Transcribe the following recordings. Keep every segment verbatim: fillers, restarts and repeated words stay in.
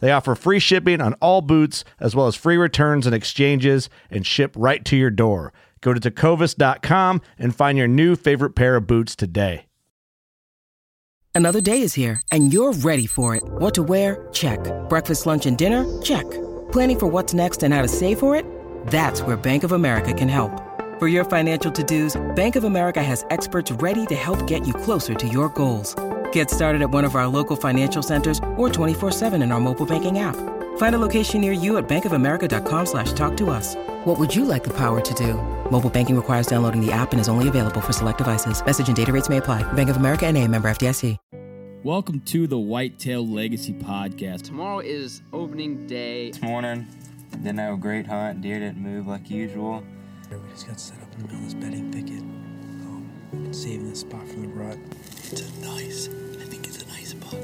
They offer free shipping on all boots, as well as free returns and exchanges, and ship right to your door. Go to tecovas dot com and find your new favorite pair of boots today. Another day is here, and you're ready for it. What to wear? Check. Breakfast, lunch, and dinner? Check. Planning for what's next and how to save for it? That's where Bank of America can help. For your financial to-dos, Bank of America has experts ready to help get you closer to your goals. Get started at one of our local financial centers or twenty-four seven in our mobile banking app. Find a location near you at bankofamerica.com slash talk to us. What would you like the power to do? Mobile banking requires downloading the app and is only available for select devices. Message and data rates may apply. Bank of America N A, member F D I C. Welcome to the Whitetail Legacy Podcast. Tomorrow is opening day. This morning, didn't have a great hunt. Deer didn't move like usual. We just got set up in the middle of this bedding thicket. Um, been saving this spot from the rut. It's a nice, I think it's a nice buck.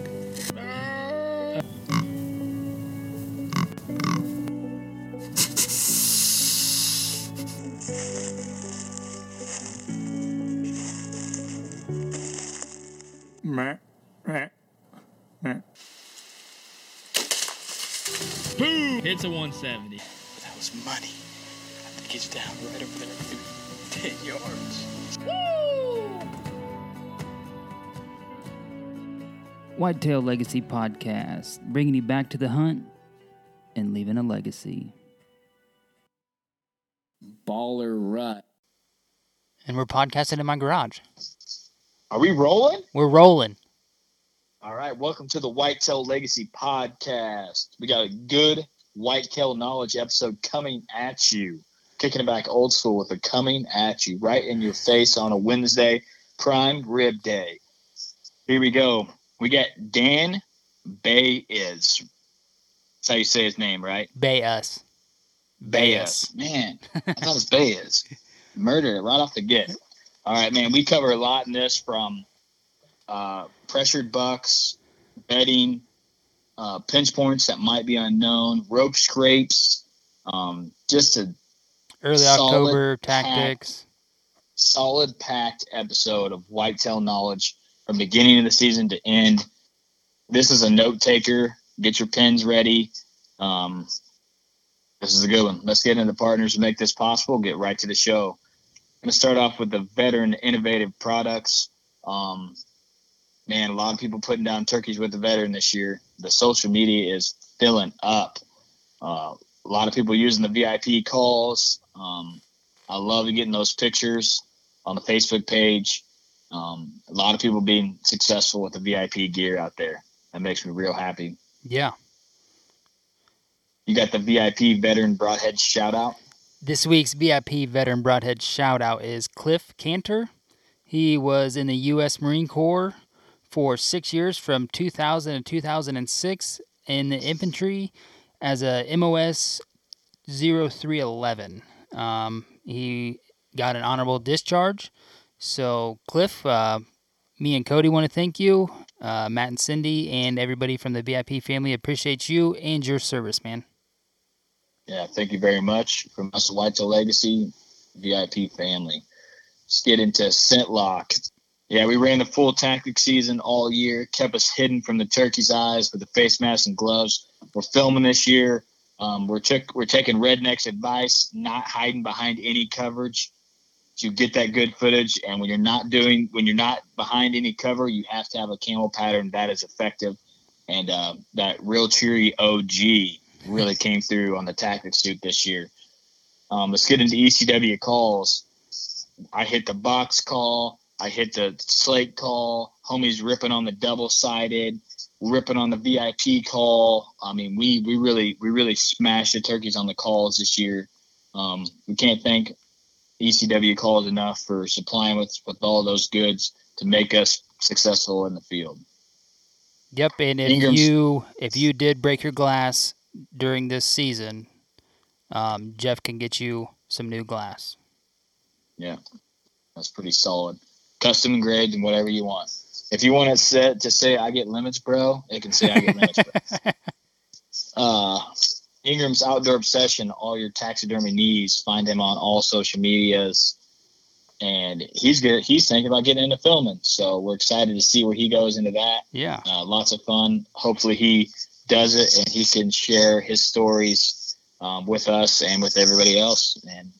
It's a one seventy. That was money. I think it's down right over there, ten yards. Woo! Whitetail Legacy Podcast, bringing you back to the hunt and leaving a legacy. Baller rut. And we're podcasting in my garage. Are we rolling? We're rolling. All right, welcome to the Whitetail Legacy Podcast. We got a good Whitetail Knowledge episode coming at you. Kicking it back old school with a coming at you right in your face on a Wednesday, prime rib day. Here we go. We got Dan Bayes. That's how you say his name, right? Bayes. Bayes. Man, I thought it was Bayes. Murdered it right off the get. All right, man, we cover a lot in this, from uh, pressured bucks, bedding, Uh, pinch points that might be unknown, rope scrapes, um, just a early October tactics, packed, solid packed episode of Whitetail Knowledge from beginning of the season to end. This is a note taker. Get your pens ready. Um, this is a good one. Let's get into the partners to make this possible. Get right to the show. I'm gonna start off with the Veteran Innovative Products. Um, Man, a lot of people putting down turkeys with the Veteran this year. The social media is filling up. Uh, a lot of people using the V I P calls. Um, I love getting those pictures on the Facebook page. Um, a lot of people being successful with the V I P gear out there. That makes me real happy. Yeah. You got the V I P Veteran Broadhead shout-out? This week's V I P Veteran Broadhead shout-out is Cliff Cantor. He was in the U S Marine Corps for six years from two thousand to two thousand six in the infantry as a M O S zero three eleven. Um, he got an honorable discharge. So, Cliff, uh, me and Cody want to thank you. Uh, Matt and Cindy and everybody from the V I P family appreciates you and your service, man. Yeah, thank you very much. From us, Whitetail Legacy V I P family. Let's get into Scent Lock. Yeah, we ran the full tactic season all year, kept us hidden from the turkey's eyes with the face masks and gloves. We're filming this year. Um, we're, t- we're taking Redneck's advice, not hiding behind any coverage to get that good footage. And when you're not doing, when you're not behind any cover, you have to have a camel pattern that is effective. And uh, that real cheery O G really came through on the tactic suit this year. Um, let's get into E C W calls. I hit the box call. I hit the slate call. Homies ripping on the double-sided, ripping on the V I P call. I mean, we we really we really smashed the turkeys on the calls this year. Um, we can't thank E C W calls enough for supplying with with all those goods to make us successful in the field. Yep, and if Ingram's- you if you did break your glass during this season, um, Jeff can get you some new glass. Yeah, that's pretty solid. Custom grade and whatever you want. If you want it set to say I get limits, bro, it can say I get limits, bro. Uh, Ingram's Outdoor Obsession, all your taxidermy needs. Find him on all social medias. And he's good. He's thinking about getting into filming. So we're excited to see where he goes into that. Yeah. Uh, lots of fun. Hopefully he does it and he can share his stories um, with us and with everybody else. And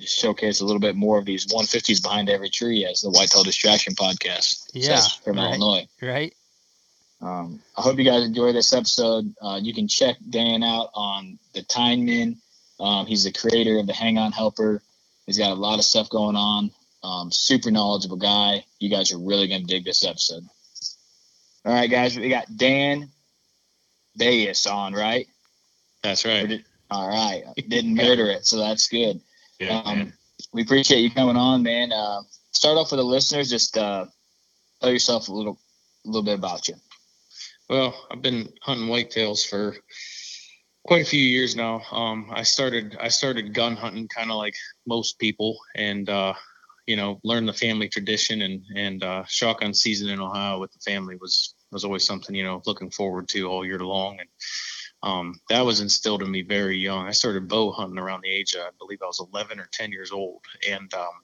showcase a little bit more of these one fifties behind every tree as the Whitetail Distraction Podcast. Yeah, from right, Illinois. Right. Um, I hope you guys enjoy this episode. Uh, you can check Dan out on the Tyneman. Um, he's the creator of the Hang-On Helper. He's got a lot of stuff going on. Um, super knowledgeable guy. You guys are really going to dig this episode. All right, guys, we got Dan Bayes on, right? That's right. All right. Didn't murder it, so that's good. Yeah, um, we appreciate you coming on, man. Uh, start off with the listeners. Just uh, tell yourself a little, a little bit about you. Well, I've been hunting whitetails for quite a few years now. Um, I started, I started gun hunting kind of like most people, and uh, you know, learned the family tradition. And and uh, shotgun season in Ohio with the family was was always something, you know, looking forward to all year long. And Um, that was instilled in me very young. I started bow hunting around the age of, I believe I was eleven or ten years old. And, um,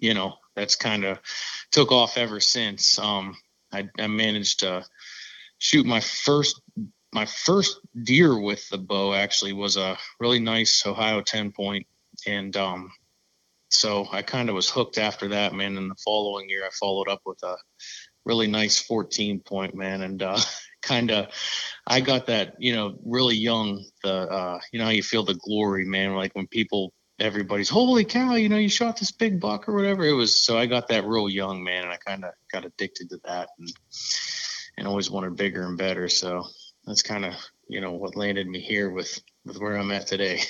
you know, that's kind of took off ever since. Um, I, I managed to shoot my first, my first deer with the bow actually was a really nice Ohio ten point. And, um, so I kind of was hooked after that, man. And the following year I followed up with a really nice fourteen point, man. And, uh, kind of, I got that, you know, really young, the, uh, you know, how you feel the glory, man, like when people, everybody's, holy cow, you know, you shot this big buck or whatever it was. So I got that real young, man. And I kind of got addicted to that and, and always wanted bigger and better. So that's kind of, you know, what landed me here with, with where I'm at today.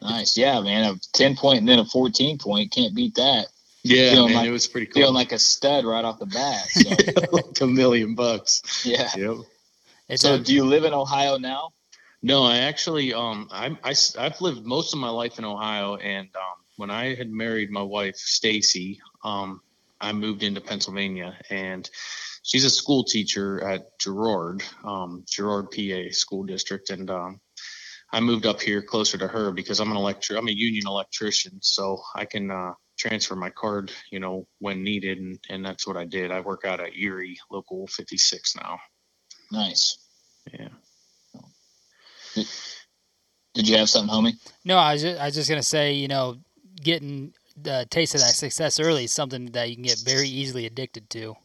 Nice. Yeah, man. A ten point and then a fourteen point. Can't beat that. Yeah, man, like, it was pretty cool. Feeling like a stud right off the bat. So. Like a million bucks. Yeah. Yep. So do you live in Ohio now? No, I actually, um, I, I, I've lived most of my life in Ohio. And um, when I had married my wife, Stacy, um, I moved into Pennsylvania. And she's a school teacher at Girard, um, Girard, P A school district. And um, I moved up here closer to her because I'm an electric, I'm a union electrician. So I can uh, – transfer my card, you know, when needed. And, and that's what I did. I work out at Erie local fifty-six now. Nice. Yeah. Did, did you have something, homie? No, I was just, I was just going to say, you know, getting the taste of that success early is something that you can get very easily addicted to.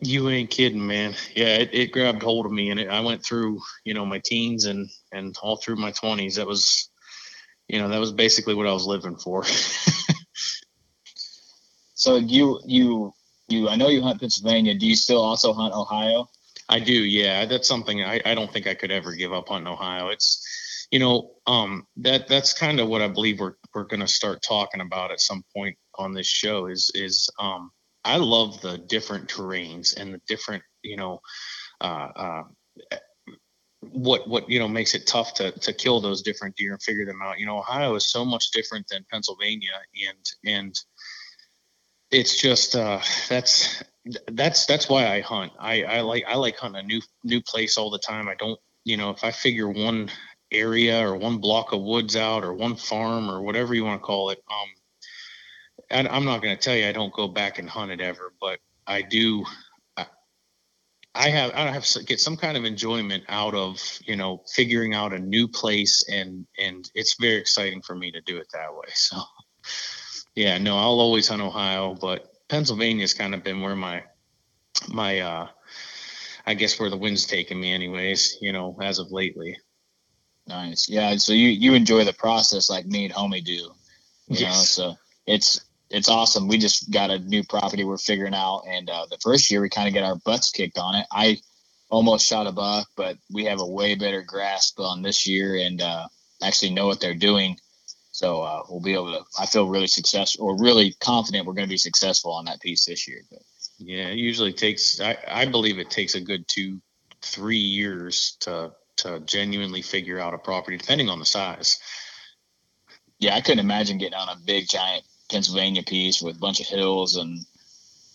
You ain't kidding, man. Yeah. It, it grabbed hold of me and it, I went through, you know, my teens and, and all through my twenties. That was, you know, that was basically what I was living for. So you, you, you, I know you hunt Pennsylvania. Do you still also hunt Ohio? I do. Yeah. That's something I, I don't think I could ever give up on Ohio. It's, you know, um, that, that's kind of what I believe we're, we're going to start talking about at some point on this show is, is, um, I love the different terrains and the different, you know, uh, uh, what, what, you know, makes it tough to, to kill those different deer and figure them out. You know, Ohio is so much different than Pennsylvania and, and, it's just uh, that's that's that's why I hunt. I, I like I like hunting a new new place all the time. I don't, you know, if I figure one area or one block of woods out or one farm or whatever you want to call it. Um, and I'm not going to tell you I don't go back and hunt it ever, but I do. I, I have I have to get some kind of enjoyment out of, you know, figuring out a new place, and and it's very exciting for me to do it that way. So, yeah, no, I'll always hunt Ohio, but Pennsylvania's kind of been where my my uh, I guess where the wind's taking me, anyways. You know, as of lately. Nice, yeah. So you you enjoy the process like me and homie do, you yes. know. So it's it's awesome. We just got a new property we're figuring out, and uh, the first year we kind of got our butts kicked on it. I almost shot a buck, but we have a way better grasp on this year, and uh, actually know what they're doing. So uh, we'll be able to. I feel really successful, or really confident we're going to be successful on that piece this year. But yeah, it usually takes. I, I believe it takes a good two, three years to. to genuinely figure out a property, depending on the size. Yeah, I couldn't imagine getting on a big, giant Pennsylvania piece with a bunch of hills and,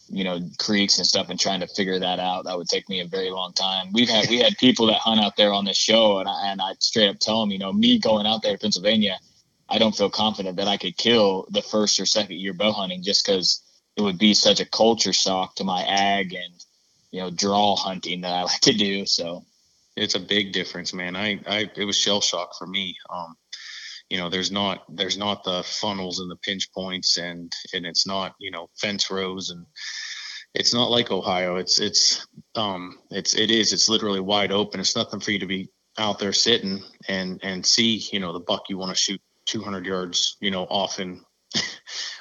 you know, creeks and stuff and trying to figure that out. That would take me a very long time. We've had, we had people that hunt out there on this show, and I, and I straight up tell them, you know, me going out there to Pennsylvania, I don't feel confident that I could kill the first or second year bow hunting, just because it would be such a culture shock to my ag and, you know, draw hunting that I like to do. So it's a big difference, man. I, I, it was shell shock for me. Um, you know, there's not, there's not the funnels and the pinch points, and, and it's not, you know, fence rows, and it's not like Ohio. It's, it's, um, it's, it is, it's literally wide open. It's nothing for you to be out there sitting and, and see, you know, the buck you want to shoot two hundred yards, you know, off in,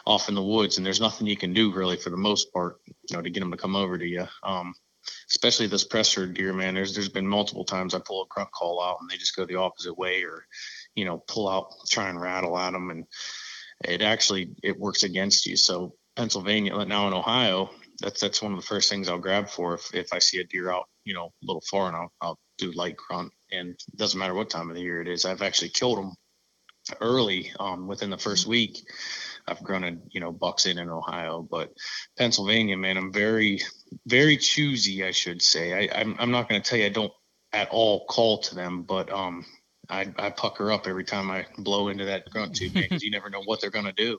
off in the woods. And there's nothing you can do really for the most part, you know, to get them to come over to you. Um, especially this presser deer, man, there's, there's been multiple times I pull a crunk call out and they just go the opposite way, or, you know, pull out, try and rattle at them. And it actually, it works against you. So Pennsylvania, now in Ohio, that's, that's one of the first things I'll grab for. If, if I see a deer out, you know, a little far, and I'll, I'll do light grunt, and it doesn't matter what time of the year it is. I've actually killed them early, um, within the first week. I've grunted, you know, bucks in in Ohio, but Pennsylvania, man, I'm very, very choosy, I should say. I, I'm, I'm not going to tell you I don't at all call to them, but um, I, I pucker up every time I blow into that grunt tube, because you never know what they're going to do.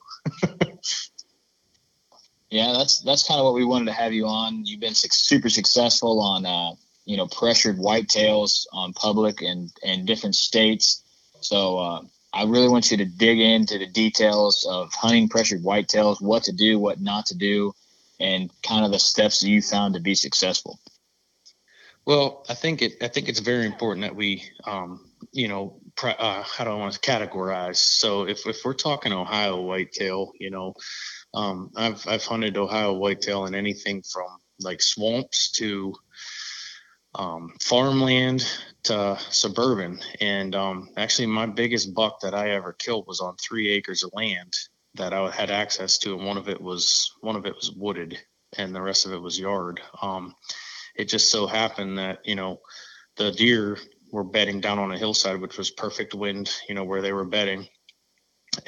Yeah, that's that's kind of what we wanted to have you on. You've been su- super successful on, uh, you know, pressured whitetails on public and, and different states. So, uh I really want you to dig into the details of hunting pressured whitetails, what to do, what not to do, and kind of the steps that you found to be successful. Well, I think it, I think it's very important that we, um, you know, pre- uh, how do I want to categorize? So if, if we're talking Ohio whitetail, you know, um, I've, I've hunted Ohio whitetail in anything from like swamps to, um, farmland to suburban. And, um, actually my biggest buck that I ever killed was on three acres of land that I had access to. And one of it was, one of it was wooded and the rest of it was yard. Um, it just so happened that, you know, the deer were bedding down on a hillside, which was perfect wind, you know, where they were bedding.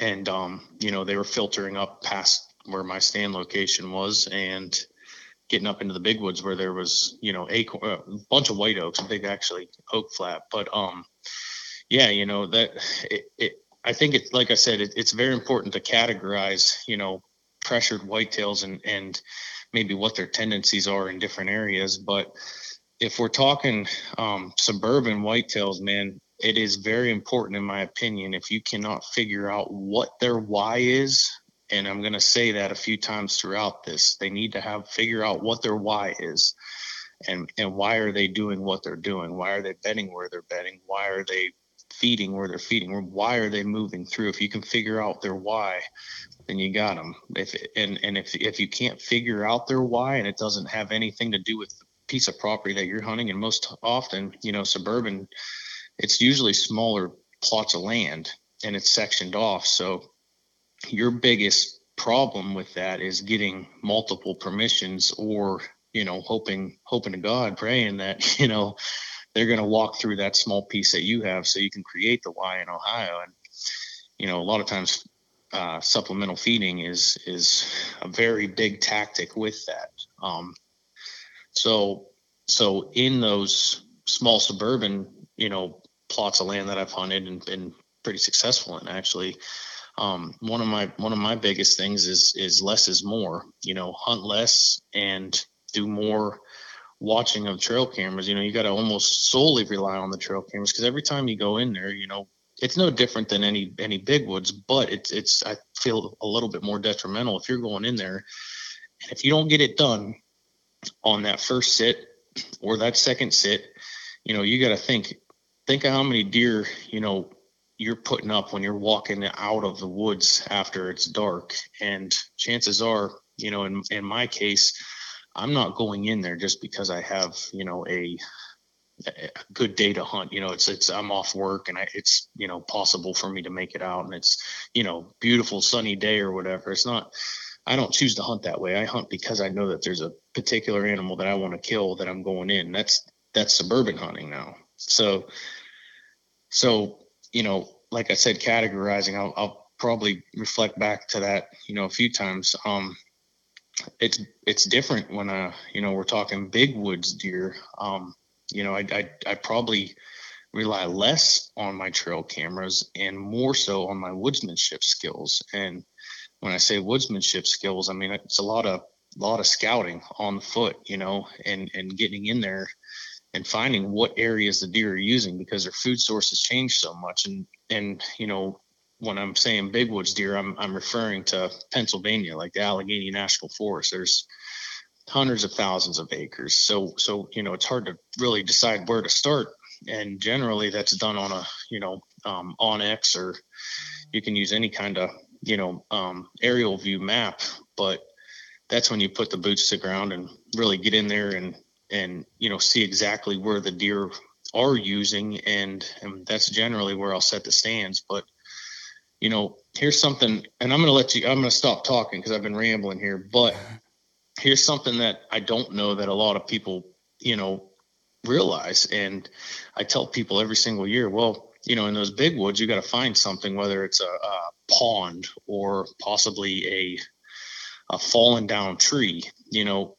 And, um, you know, they were filtering up past where my stand location was, and getting up into the big woods where there was, you know, a uh, bunch of white oaks, a big actually oak flat. But, um, yeah, you know, that it, it I think it's, like I said, it, it's very important to categorize, you know, pressured whitetails and, and maybe what their tendencies are in different areas. But if we're talking, um, suburban whitetails, man, it is very important, in my opinion, if you cannot figure out what their why is. And I'm going to say that a few times throughout this, they need to have, figure out what their why is, and, and why are they doing what they're doing? Why are they bedding where they're bedding? Why are they feeding where they're feeding? Or why are they moving through? If you can figure out their why, then you got them. If, and, and if, if you can't figure out their why, and it doesn't have anything to do with the piece of property that you're hunting, and most often, you know, suburban, it's usually smaller plots of land and it's sectioned off. So your biggest problem with that is getting multiple permissions, or, you know, hoping, hoping to God, praying that, you know, they're going to walk through that small piece that you have so you can create the why in Ohio. And, you know, a lot of times uh, supplemental feeding is, is a very big tactic with that. Um, so, so in those small suburban, you know, plots of land that I've hunted and been pretty successful in, actually. Um, one of my, one of my biggest things is, is less is more, you know, hunt less and do more watching of trail cameras. You know, you got to almost solely rely on the trail cameras, because every time you go in there, you know, it's no different than any, any big woods, but it's, it's, I feel a little bit more detrimental if you're going in there and if you don't get it done on that first sit or that second sit, you know, you got to think, think of how many deer, you know, you're putting up when you're walking out of the woods after it's dark. And chances are, you know, in, in my case, I'm not going in there just because I have, you know, a, a good day to hunt. You know, it's, it's, I'm off work and I, it's, you know, possible for me to make it out, and it's, you know, beautiful sunny day or whatever. It's not, I don't choose to hunt that way. I hunt because I know that there's a particular animal that I want to kill that I'm going in. That's, that's suburban hunting now. So, so, you know, like I said, categorizing, I'll, I'll probably reflect back to that, you know, a few times. Um, it's, it's different when, uh, you know, we're talking big woods deer. Um, you know, I, I, I probably rely less on my trail cameras and more so on my woodsmanship skills. And when I say woodsmanship skills, I mean, it's a lot of, lot of scouting on the foot, you know, and, and getting in there and finding what areas the deer are using, because their food sources change so much. And, and, you know, when I'm saying big woods deer, I'm, I'm referring to Pennsylvania, like the Allegheny National Forest. There's hundreds of thousands of acres. So, so, you know, it's hard to really decide where to start. And generally that's done on a, you know, um, on X, or you can use any kind of, you know, um, aerial view map, but that's when you put the boots to the ground and really get in there and, and, you know, see exactly where the deer are using. And, and that's generally where I'll set the stands. But, you know, here's something, and I'm going to let you, I'm going to stop talking because I've been rambling here, but here's something that I don't know that a lot of people, you know, realize. And I tell people every single year, well, you know, in those big woods, you got to find something, whether it's a, a pond or possibly a, a fallen down tree, you know.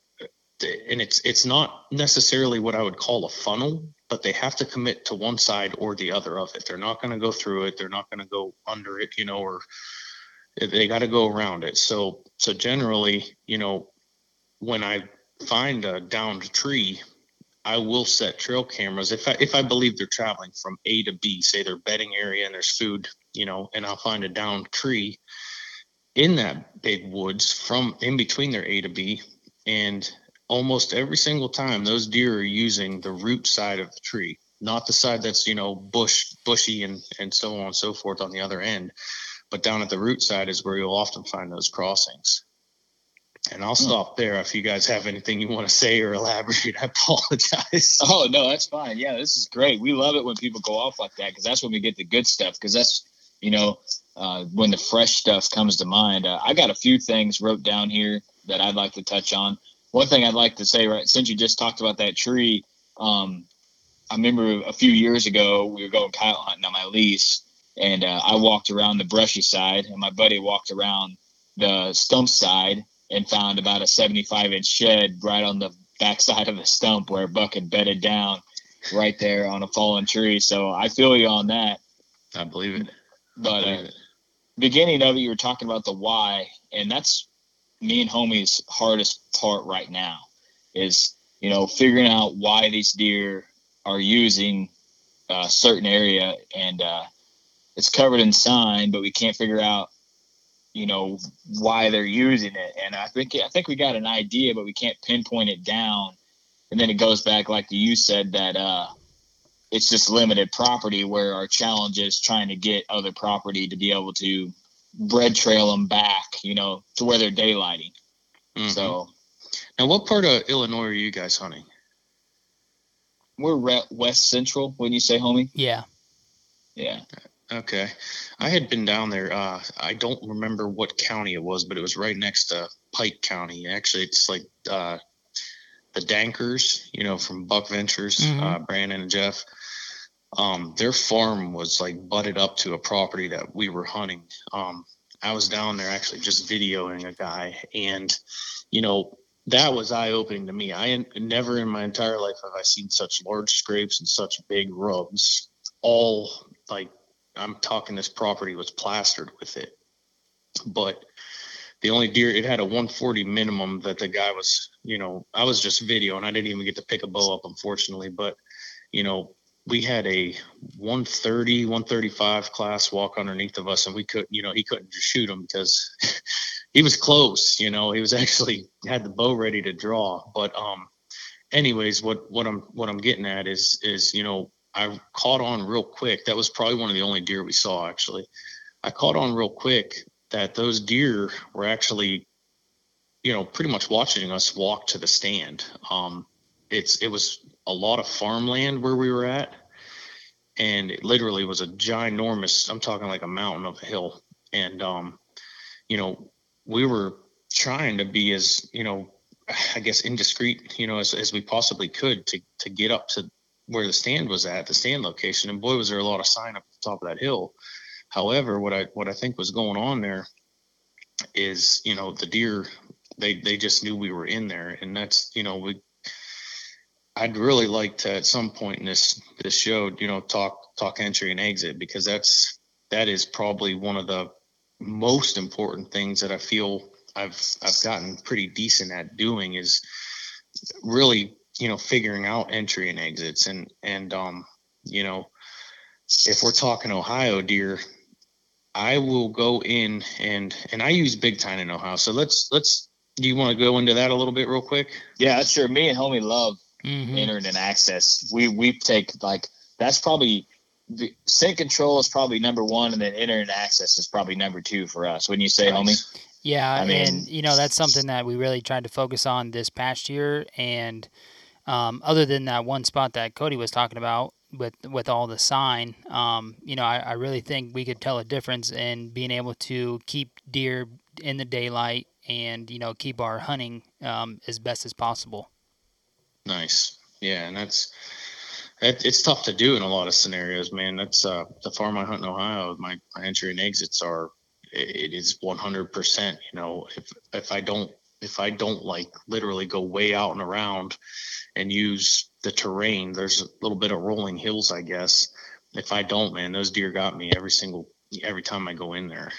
And it's it's not necessarily what I would call a funnel, but they have to commit to one side or the other of it. They're not going to go through it. They're not going to go under it, you know, or they got to go around it. So so generally, you know, when I find a downed tree, I will set trail cameras if I, if I believe they're traveling from A to B, say their bedding area and there's food, you know, and I'll find a downed tree in that big woods from in between their A to B. And almost every single time those deer are using the root side of the tree, not the side that's, you know, bush, bushy and, and so on and so forth on the other end. But down at the root side is where you'll often find those crossings. And I'll stop there. If you guys have anything you want to say or elaborate, I apologize. Oh, no, that's fine. Yeah, this is great. We love it when people go off like that, because that's when we get the good stuff, because that's, you know, uh, when the fresh stuff comes to mind. Uh, I got a few things wrote down here that I'd like to touch on. One thing I'd like to say, right, since you just talked about that tree, um, I remember a few years ago we were going coyote hunting on my lease, and uh, I walked around the brushy side, and my buddy walked around the stump side and found about a seventy-five inch shed right on the backside of the stump where Buck had bedded down right there on a fallen tree. So I feel you on that. I believe it. But uh, beginning of it, you were talking about the why, and that's me and homie's hardest part right now is, you know, figuring out why these deer are using a certain area, and uh, it's covered in sign, but we can't figure out, you know, why they're using it. And I think, I think we got an idea, but we can't pinpoint it down. And then it goes back, like you said, that uh, it's just limited property where our challenge is trying to get other property to be able to bread trail them back, you know, to where they're daylighting. Mm-hmm. So now, what part of Illinois are you guys hunting? We're re- west central, wouldn't you say, homie? Yeah. Yeah. Okay. I had been down there. Uh, I don't remember what county it was, but it was right next to Pike County. Actually, it's like uh, the Dankers, you know, from Buck Ventures, mm-hmm. uh, Brandon and Jeff. Um, their farm was like butted up to a property that we were hunting. Um, I was down there actually just videoing a guy, and, you know, that was eye opening to me. I never in my entire life have I seen such large scrapes and such big rubs all like, I'm talking this property was plastered with it, but the only deer, it had a one forty minimum that the guy was, you know, I was just video and I didn't even get to pick a bow up, unfortunately, but you know, we had a one thirty, one thirty-five class walk underneath of us, and we couldn't, you know, he couldn't just shoot him because he was close, you know, he was actually had the bow ready to draw. But, um, anyways, what, what I'm, what I'm getting at is, is, you know, I caught on real quick. That was probably one of the only deer we saw, actually. I caught on real quick that those deer were actually, you know, pretty much watching us walk to the stand. Um, it's, it was a lot of farmland where we were at, and it literally was a ginormous, I'm talking like a mountain of a hill. And, um, you know, we were trying to be as, you know, I guess indiscreet, you know, as, as we possibly could to, to get up to where the stand was at, the stand location. And boy, was there a lot of sign up at the top of that hill. However, what I, what I think was going on there is, you know, the deer, they, they just knew we were in there. And that's, you know, we, I'd really like to, at some point in this, this show, you know, talk, talk entry and exit, because that's, that is probably one of the most important things that I feel I've, I've gotten pretty decent at doing, is really, you know, figuring out entry and exits. And, and, um, you know, if we're talking Ohio deer, I will go in and, and I use big time in Ohio. So let's, let's, do you want to go into that a little bit real quick? Yeah, sure. Me and homie love mm-hmm. internet access. We, we take like, that's probably the scent control is probably number one. And then internet access is probably number two for us. Wouldn't you say, nice. homie? Yeah. I and, mean, you know, that's something that we really tried to focus on this past year. And, Um, other than that one spot that Cody was talking about with, with all the sign, um, you know, I, I really think we could tell a difference in being able to keep deer in the daylight and, you know, keep our hunting, um, as best as possible. Nice. Yeah. And that's, it, it's tough to do in a lot of scenarios, man. That's, uh, the farm I hunt in Ohio, my, my entry and exits are, it, it is one hundred percent, you know, if, if I don't, if I don't like literally go way out and around and use the terrain, there's a little bit of rolling hills, I guess. If I don't, man, those deer got me every single, every time I go in there.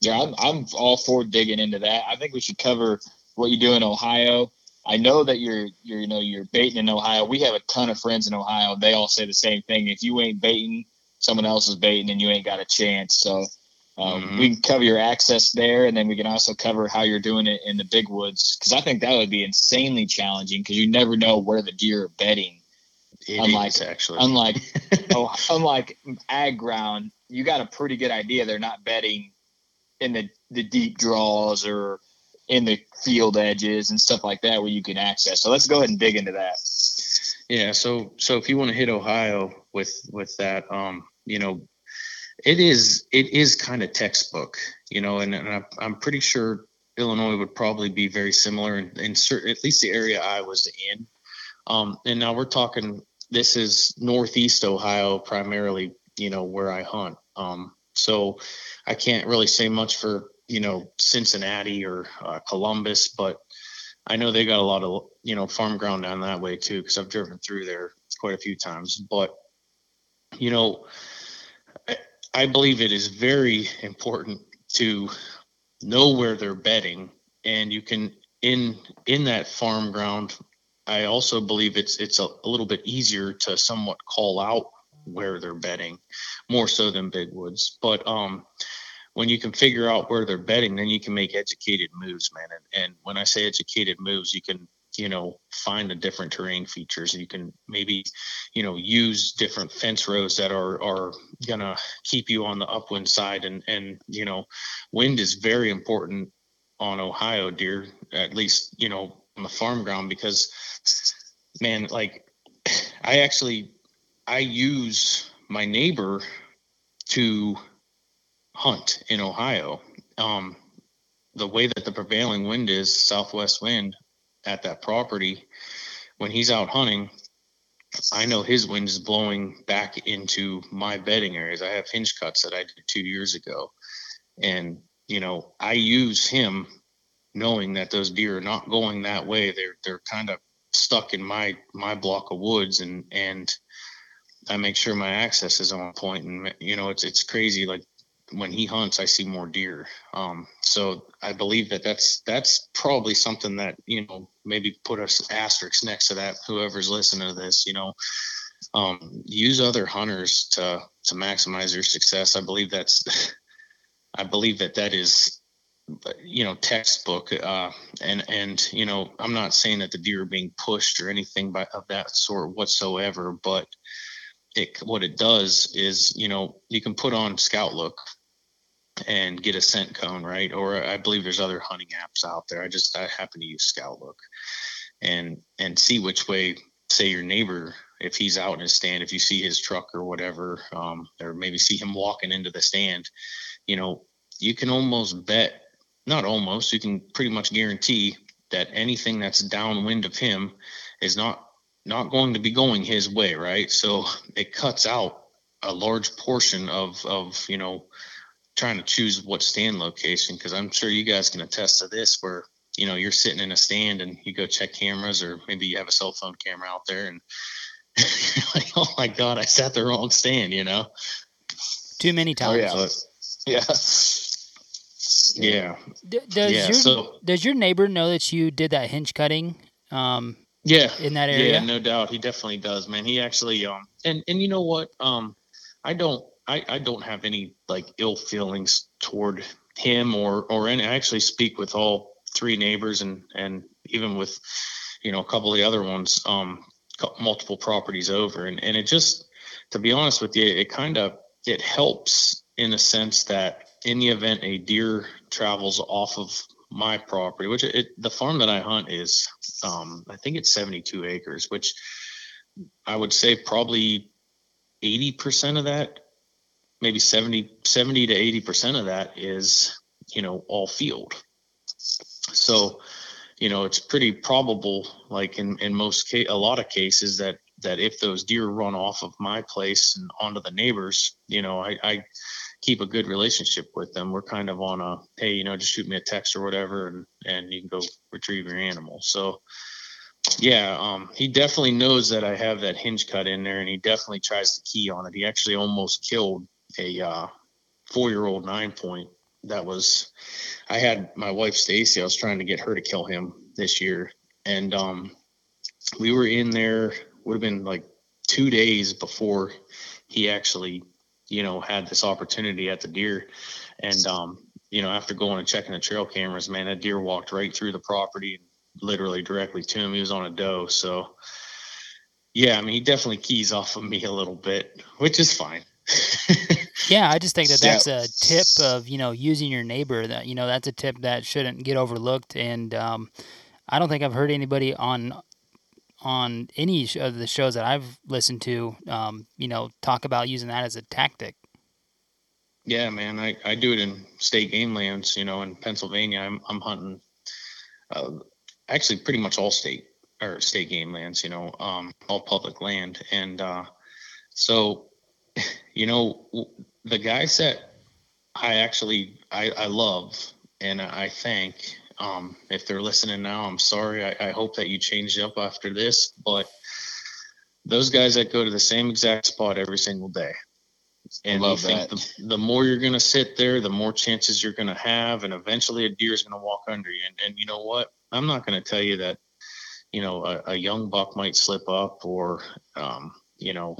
yeah. I'm, I'm all for digging into that. I think we should cover what you do in Ohio. I know that you're, you're, you know, you're baiting in Ohio. We have a ton of friends in Ohio. They all say the same thing. If you ain't baiting, someone else is baiting and you ain't got a chance. So, Um, mm-hmm. we can cover your access there, and then we can also cover how you're doing it in the big woods, because I think that would be insanely challenging, because you never know where the deer are bedding. It unlike is, actually, unlike oh, unlike ag ground, you got a pretty good idea they're not bedding in the, the deep draws or in the field edges and stuff like that where you can access. So let's go ahead and dig into that. Yeah, so so if you want to hit Ohio with with that, um, you know. It is, it is kind of textbook, you know, and, and I'm, I'm pretty sure Illinois would probably be very similar in, in certain, at least the area I was in. Um, and now we're talking, this is Northeast Ohio primarily, you know, where I hunt. Um, so I can't really say much for, you know, Cincinnati or uh, Columbus, but I know they got a lot of, you know, farm ground down that way too, because I've driven through there quite a few times. But, you know, I believe it is very important to know where they're bedding, and you can in in that farm ground. I also believe it's it's a, a little bit easier to somewhat call out where they're bedding, more so than big woods. But um, when you can figure out where they're bedding, then you can make educated moves, man. And, and when I say educated moves, you can you know find the different terrain features. You can maybe you know use different fence rows that are are gonna keep you on the upwind side, and and you know wind is very important on Ohio deer, at least you know on the farm ground, because man, like I actually I use my neighbor to hunt in Ohio. Um the way that the prevailing wind is, southwest wind at that property, when he's out hunting, I know his wind is blowing back into my bedding areas. I have hinge cuts that I did two years ago, and you know I use him, knowing that those deer are not going that way. They're they're kind of stuck in my my block of woods, and and I make sure my access is on point. And, you know, it's, it's crazy. Like when he hunts, I see more deer. Um, so I believe that that's, that's probably something that, you know, maybe put an asterisk next to that, whoever's listening to this, you know, um, use other hunters to, to maximize your success. I believe that's, I believe that that is, you know, textbook. Uh, and, and, you know, I'm not saying that the deer are being pushed or anything by of that sort whatsoever, but it, what it does is, you know, you can put on ScoutBook and get a scent cone, right? Or I believe there's other hunting apps out there. I just, I happen to use ScoutBook and, and see which way, say your neighbor, if he's out in his stand, if you see his truck or whatever, um, or maybe see him walking into the stand, you know, you can almost bet, not almost, you can pretty much guarantee that anything that's downwind of him is not, not going to be going his way. Right. So it cuts out a large portion of, of, you know, trying to choose what stand location. Cause I'm sure you guys can attest to this where, you know, you're sitting in a stand and you go check cameras, or maybe you have a cell phone camera out there and you're like, oh my God, I sat the wrong stand, you know, too many times. Oh, yeah. Yeah. Yeah. D- does yeah, your so, does your neighbor know that you did that hinge cutting? Um, yeah, in that area. Yeah, no doubt. He definitely does, man. He actually, um, and and you know what? Um, I don't, I, I don't have any like ill feelings toward him or or any. I actually speak with all three neighbors and and even with, you know, a couple of the other ones, um, multiple properties over, and and it just, to be honest with you, it kind of it helps in the sense that, in the event a deer travels off of my property, which it, the farm that I hunt is, um, I think it's seventy-two acres, which I would say probably eighty percent of that, maybe seventy to eighty percent of that is, you know, all field. So, you know, it's pretty probable, like in, in most case, a lot of cases that, that if those deer run off of my place and onto the neighbors, you know, I, I, keep a good relationship with them. We're kind of on a, hey, you know, just shoot me a text or whatever, and, and you can go retrieve your animal. So yeah, um, he definitely knows that I have that hinge cut in there, and he definitely tries to key on it. He actually almost killed a uh, four-year-old nine point. That was, I had my wife, Stacy, I was trying to get her to kill him this year. And um, we were in there, would have been like two days before he actually, you know, had this opportunity at the deer. And, um, you know, after going and checking the trail cameras, man, that deer walked right through the property, literally directly to him. He was on a doe. So yeah, I mean, he definitely keys off of me a little bit, which is fine. Yeah. I just think that that's yeah. a tip of, you know, using your neighbor, that, you know, that's a tip that shouldn't get overlooked. And, um, I don't think I've heard anybody on, on any of the shows that I've listened to, um, you know, talk about using that as a tactic. Yeah, man, I, I do it in state game lands, you know, in Pennsylvania, I'm, I'm hunting, uh, actually pretty much all state or state game lands, you know, um, all public land. And, uh, so, you know, the guys that I actually, I, I love, and I thank, Um, if they're listening now, I'm sorry. I, I hope that you changed up after this, but those guys that go to the same exact spot every single day. And I love that. The, the more you're going to sit there, the more chances you're going to have. And eventually a deer is going to walk under you. And, and you know what? I'm not going to tell you that, you know, a, a young buck might slip up or, um, you know,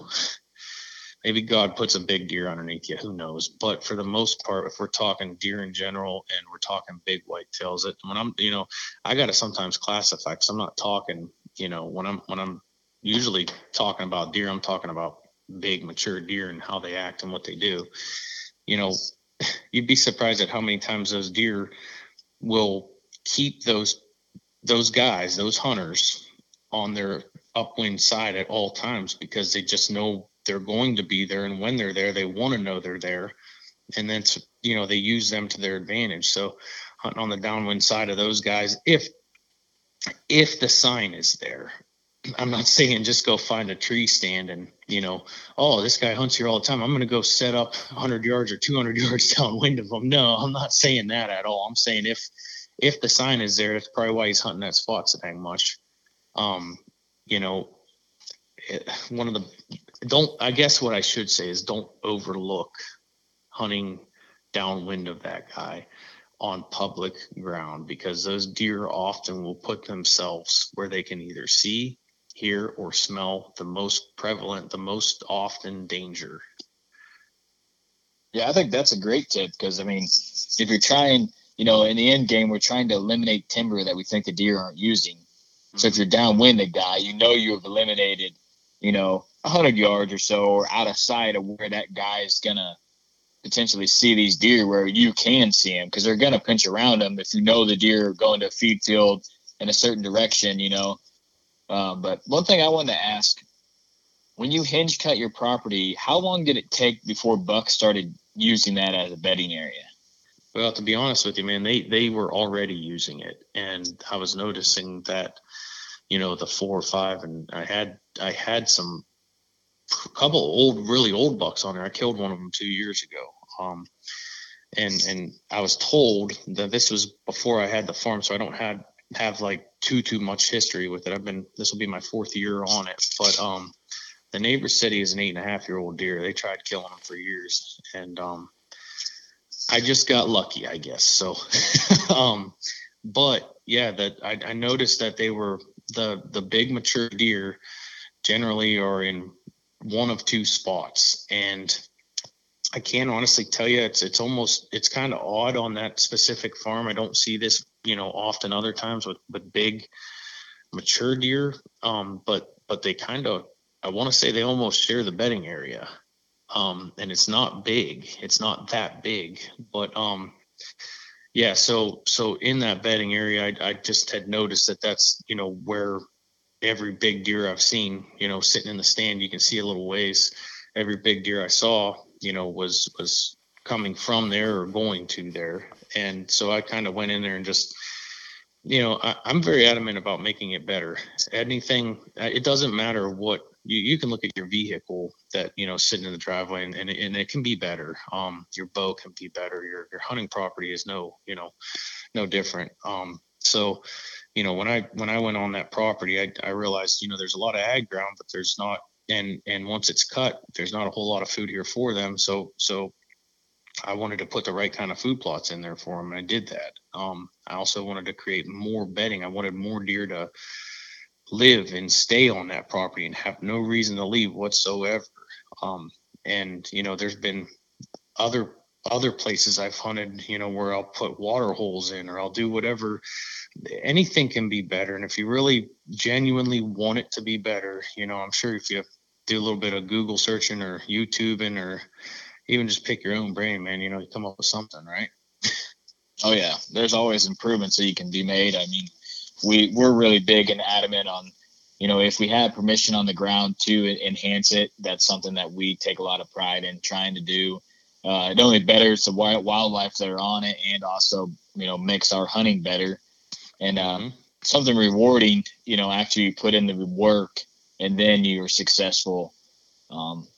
maybe God puts a big deer underneath you. Who knows? But for the most part, if we're talking deer in general and we're talking big whitetails, that when I'm, you know, I got to sometimes classify, because I'm not talking, you know, when I'm, when I'm usually talking about deer, I'm talking about big mature deer and how they act and what they do. You know, you'd be surprised at how many times those deer will keep those, those guys, those hunters on their upwind side at all times, because they just know they're going to be there, and when they're there, they want to know they're there. And then, you know, they use them to their advantage. So hunting on the downwind side of those guys, if, if the sign is there, I'm not saying just go find a tree stand and, you know, oh, this guy hunts here all the time, I'm going to go set up one hundred yards or two hundred yards downwind of him. No, I'm not saying that at all. I'm saying if, if the sign is there, that's probably why he's hunting that spot so dang much. Um, you know, it, one of the, don't, I guess what I should say is don't overlook hunting downwind of that guy on public ground, because those deer often will put themselves where they can either see, hear, or smell the most prevalent, the most often danger. Yeah, I think that's a great tip, because, I mean, if you're trying, you know, in the end game, we're trying to eliminate timber that we think the deer aren't using. Mm-hmm. So if you're downwind a guy, you know you have eliminated, you know, one hundred yards or so, or out of sight of where that guy is going to potentially see these deer, where you can see them, because they're going to pinch around them if you know the deer are going to a feed field in a certain direction, you know. Um, but one thing I wanted to ask, when you hinge cut your property, how long did it take before Buck started using that as a bedding area? Well, to be honest with you, man, they, they were already using it. And I was noticing that, you know, the four or five, and I had, I had some couple old, really old bucks on there. I killed one of them two years ago. Um, and, and I was told that this was before I had the farm. So I don't have, have like too, too much history with it. I've been, this will be my fourth year on it, but, um, the neighbor said he is an eight and a half year old deer. They tried killing him for years. And, um, I just got lucky, I guess. So, um, but yeah, that I, I noticed that they were the, the big mature deer generally are in one of two spots. And I can't honestly tell you, it's, it's almost, it's kind of odd on that specific farm. I don't see this, you know, often other times with, with big mature deer. Um, but, but they kind of, I want to say they almost share the bedding area. Um, and it's not big, it's not that big, but, um, yeah, so, so in that bedding area, I, I just had noticed that that's, you know, where every big deer I've seen, you know, sitting in the stand, you can see a little ways, every big deer I saw, you know, was, was coming from there or going to there. And so I kind of went in there and just, you know, I, I'm very adamant about making it better. Anything, it doesn't matter what. You, you can look at your vehicle that, you know, sitting in the driveway and, and, and it can be better. Um, your bow can be better. Your, your hunting property is no, you know, no different. Um, so, you know, when I, when I went on that property, I, I realized, you know, there's a lot of ag ground, but there's not, and, and once it's cut, there's not a whole lot of food here for them. So, so I wanted to put the right kind of food plots in there for them. And I did that. Um, I also wanted to create more bedding. I wanted more deer to live and stay on that property and have no reason to leave whatsoever. Um, and, you know, there's been other, other places I've hunted, you know, where I'll put water holes in, or I'll do whatever. Anything can be better. And if you really genuinely want it to be better, you know, I'm sure if you do a little bit of Google searching or YouTubing, or even just pick your own brain, man, you know, you come up with something, right? Oh yeah. There's always improvements that you can be made. I mean, We, we're really big and adamant on, you know, if we have permission on the ground to enhance it, that's something that we take a lot of pride in trying to do. Uh, it only betters the wildlife that are on it, and also, you know, makes our hunting better. And um, mm-hmm. something rewarding, you know, after you put in the work and then you're successful, um,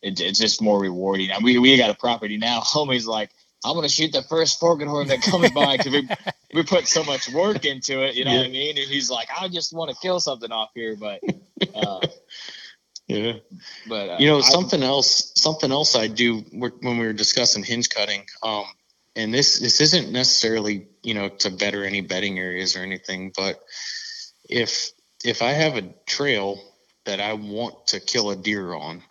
it, it's just more rewarding. I mean, we, we got a property now. Homie's like, I'm going to shoot the first forking horn that comes by, because we we put so much work into it, you know yeah. what I mean? And he's like, I just want to kill something off here. But, uh, yeah, but, uh, you know, something I, else, something else I do when we were discussing hinge cutting. Um, and this, this isn't necessarily, you know, to better any bedding areas or anything, but if, if I have a trail that I want to kill a deer on,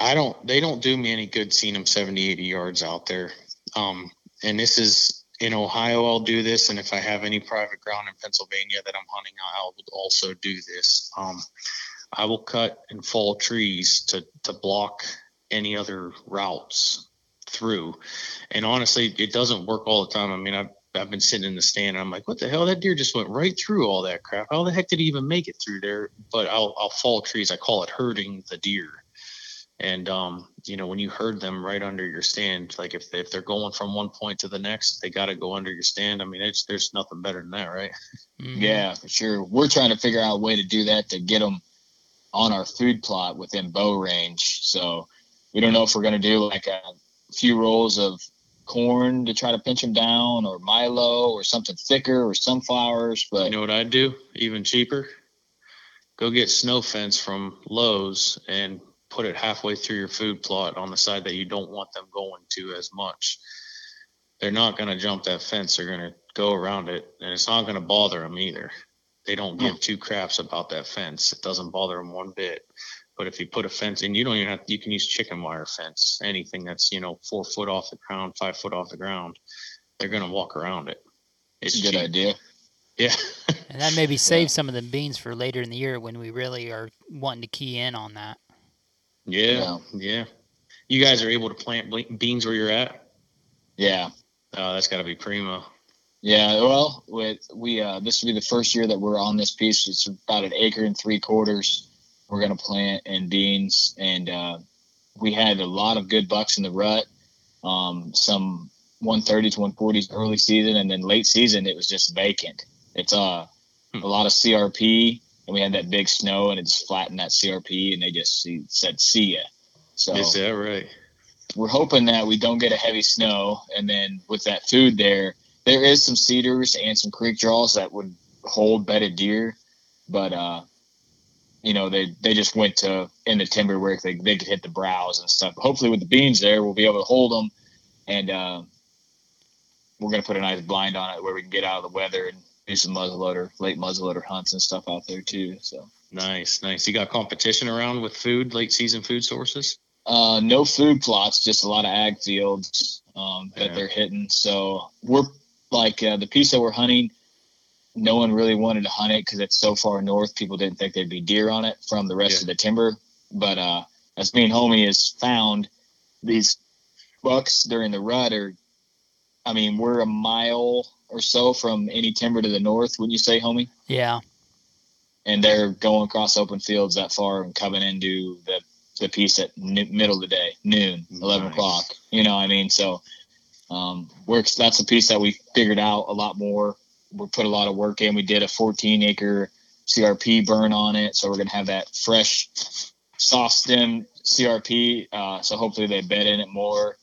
I don't, they don't do me any good seeing them seventy, eighty yards out there. Um, and this is in Ohio, I'll do this. And if I have any private ground in Pennsylvania that I'm hunting, I'll also do this. Um, I will cut and fall trees to, to block any other routes through. And honestly, it doesn't work all the time. I mean, I've, I've been sitting in the stand and I'm like, what the hell? That deer just went right through all that crap. How the heck did he even make it through there? But I'll, I'll fall trees. I call it herding the deer. And, um, you know, when you herd them right under your stand, like if, if they're going from one point to the next, they got to go under your stand. I mean, it's, there's nothing better than that, right? Mm-hmm. Yeah, for sure. We're trying to figure out a way to do that, to get them on our food plot within bow range. So we don't know if we're going to do like a few rolls of corn to try to pinch them down, or Milo or something thicker, or sunflowers. But you know what I'd do? Even cheaper. go get snow fence from Lowe's and put it halfway through your food plot on the side that you don't want them going to as much. They're not going to jump that fence. They're going to go around it, and it's not going to bother them either. They don't give two craps about that fence. It doesn't bother them one bit. But if you put a fence in, you don't even have, you can use chicken wire fence, anything that's, you know, four foot off the ground, five foot off the ground, they're going to walk around it. It's a good cheap idea. Yeah. And that maybe saves yeah. some of the beans for later in the year when we really are wanting to key in on that. Yeah. Wow. Yeah. You guys are able to plant beans where you're at? Yeah. Oh, that's got to be primo. Yeah, well, with we uh, this will be the first year that we're on this piece. It's about an acre and three quarters. We're going to plant and beans, and uh, we had a lot of good bucks in the rut. Um, some one thirty to one forties early season, and then late season it was just vacant. It's uh, a lot of C R P, and we had that big snow, and it just flattened that C R P, and they just said, "See ya." So is that right? We're hoping that we don't get a heavy snow, and then with that food there. There is some cedars and some creek draws that would hold bedded deer, but, uh, you know, they, they just went to in the timber where they, they could hit the browse and stuff. Hopefully with the beans there, we'll be able to hold them, and uh, we're going to put a nice blind on it where we can get out of the weather and do some muzzleloader, late muzzleloader hunts and stuff out there too. So nice, nice. You got competition around with food, late season food sources? Uh, no food plots, just a lot of ag fields um, that yeah. they're hitting. So we're Like uh, the piece that we're hunting, no one really wanted to hunt it because it's so far north. People didn't think there'd be deer on it from the rest yeah. of the timber. But uh, as me and homie has found, these bucks during the rut are, I mean, we're a mile or so from any timber to the north, wouldn't you say, homie? Yeah. And they're going across open fields that far and coming into the, the piece at n- middle of the day, noon, nice. eleven o'clock. You know what I mean? So. Um, works. That's a piece that we figured out a lot more. We put a lot of work in. We did a fourteen acre C R P burn on it. So we're going to have that fresh soft stem C R P. Uh, so hopefully they bed in it more.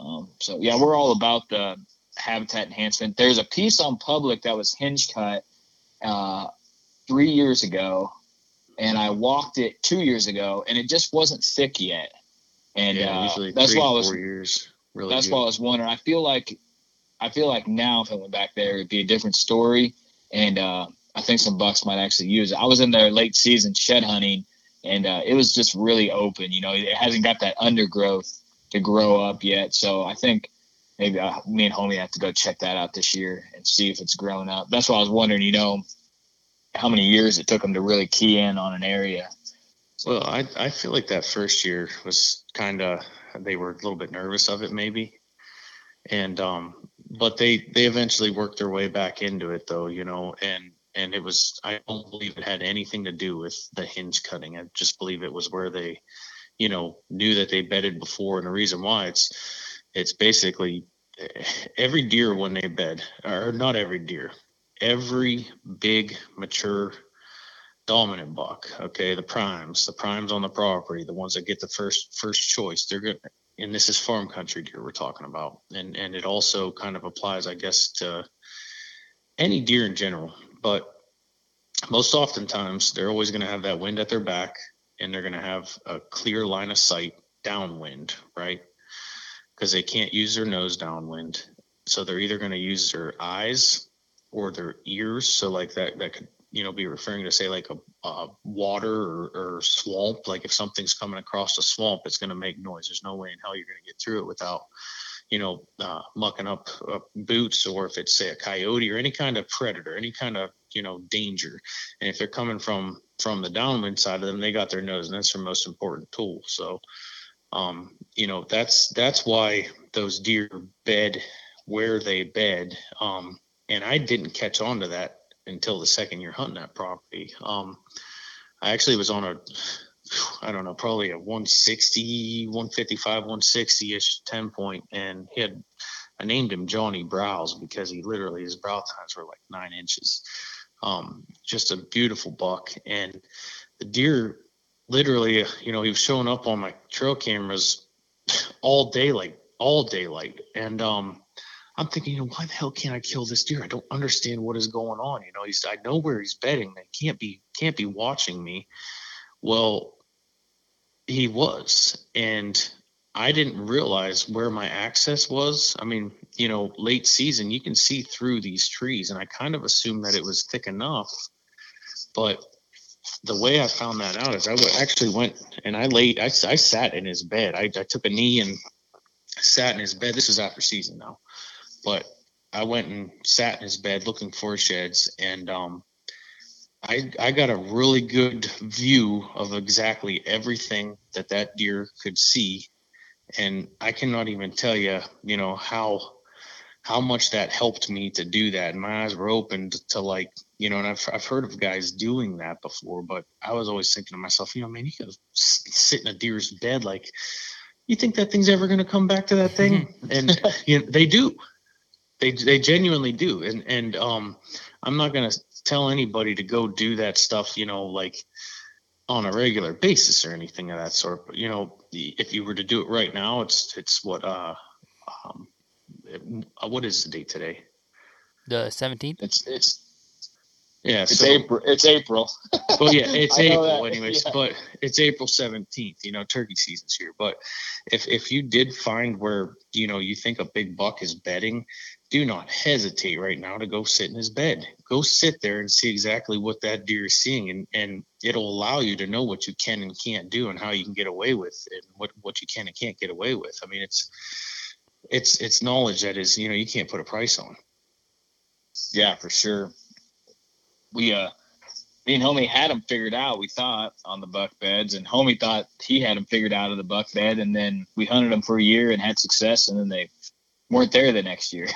Um, so yeah, we're all about the habitat enhancement. There's a piece on public that was hinge cut, uh, three years ago, and I walked it two years ago, and it just wasn't thick yet. And, yeah, uh, usually that's three, why I was, four years. Really That's good. Why I was wondering. I feel like, I feel like now if I went back there, it'd be a different story, and uh, I think some bucks might actually use it. I was in there late season shed hunting, and uh, it was just really open. You know, it hasn't got that undergrowth to grow up yet. So I think maybe uh, me and homie have to go check that out this year and see if it's grown up. That's why I was wondering, you know, how many years it took them to really key in on an area. Well, I I feel like that first year was kind of. They were a little bit nervous of it maybe. And, um, but they, they eventually worked their way back into it though, you know, and, and it was, I don't believe it had anything to do with the hinge cutting. I just believe it was where they, you know, knew that they bedded before. And the reason why it's, it's basically every deer when they bed, or not every deer, every big mature dominant buck, okay, the primes, the primes on the property, the ones that get the first first choice, they're good. And this is farm country deer we're talking about, and and it also kind of applies, I guess, to any deer in general. But most oftentimes, they're always going to have that wind at their back, and they're going to have a clear line of sight downwind, right? Because they can't use their nose downwind, so they're either going to use their eyes or their ears. So like that, that could. You know, be referring to say like a, a water or, or swamp. Like if something's coming across a swamp, it's going to make noise. There's no way in hell you're going to get through it without, you know, uh, mucking up uh, boots, or if it's say a coyote or any kind of predator, any kind of, you know, danger. And if they're coming from, from the downwind side of them, they got their nose, and that's their most important tool. So, um, you know, that's, that's why those deer bed where they bed. Um, and I didn't catch on to that until the second year hunting that property. Um, I actually was on a, I don't know, probably a one sixty, one fifty-five, one sixty ish ten point. And he had, I named him Johnny Browse because he literally, his brow times were like nine inches. Um, just a beautiful buck. And the deer literally, you know, he was showing up on my trail cameras all day, like all daylight. And, um, I'm thinking, you know, why the hell can't I kill this deer? I don't understand what is going on. You know, he's, I know where he's bedding. They can't be, can't be watching me. Well, he was, and I didn't realize where my access was. I mean, you know, late season, you can see through these trees, and I kind of assumed that it was thick enough, but the way I found that out is I actually went and I laid, I, I sat in his bed. I, I took a knee and sat in his bed. This was after season now. But I went and sat in his bed looking for sheds, and um, I, I got a really good view of exactly everything that that deer could see. And I cannot even tell you, you know, how how much that helped me to do that. And my eyes were opened to, like, you know, and I've, I've heard of guys doing that before, but I was always thinking to myself, you know, man, you could sit in a deer's bed. Like, you think that thing's ever going to come back to that thing? And you know, they do. They they genuinely do. And, and um, I'm not going to tell anybody to go do that stuff, you know, like on a regular basis or anything of that sort. But, you know, if you were to do it right now, it's, it's what, uh, um, it, what is the date today? The seventeenth? It's, it's, yeah. It's so, April. It's April. Well, yeah, it's April anyways, yeah. But it's April seventeenth, you know, turkey season's here. But if, if you did find where, you know, you think a big buck is bedding, do not hesitate right now to go sit in his bed. Go sit there and see exactly what that deer is seeing, and, and it'll allow you to know what you can and can't do, and how you can get away with, and what, what you can and can't get away with. I mean, it's it's it's knowledge that is, you know, you can't put a price on. Yeah, for sure. We uh, me and Homie had him figured out. We thought on the buck beds, and Homie thought he had him figured out of the buck bed, and then we hunted him for a year and had success, and then they weren't there the next year.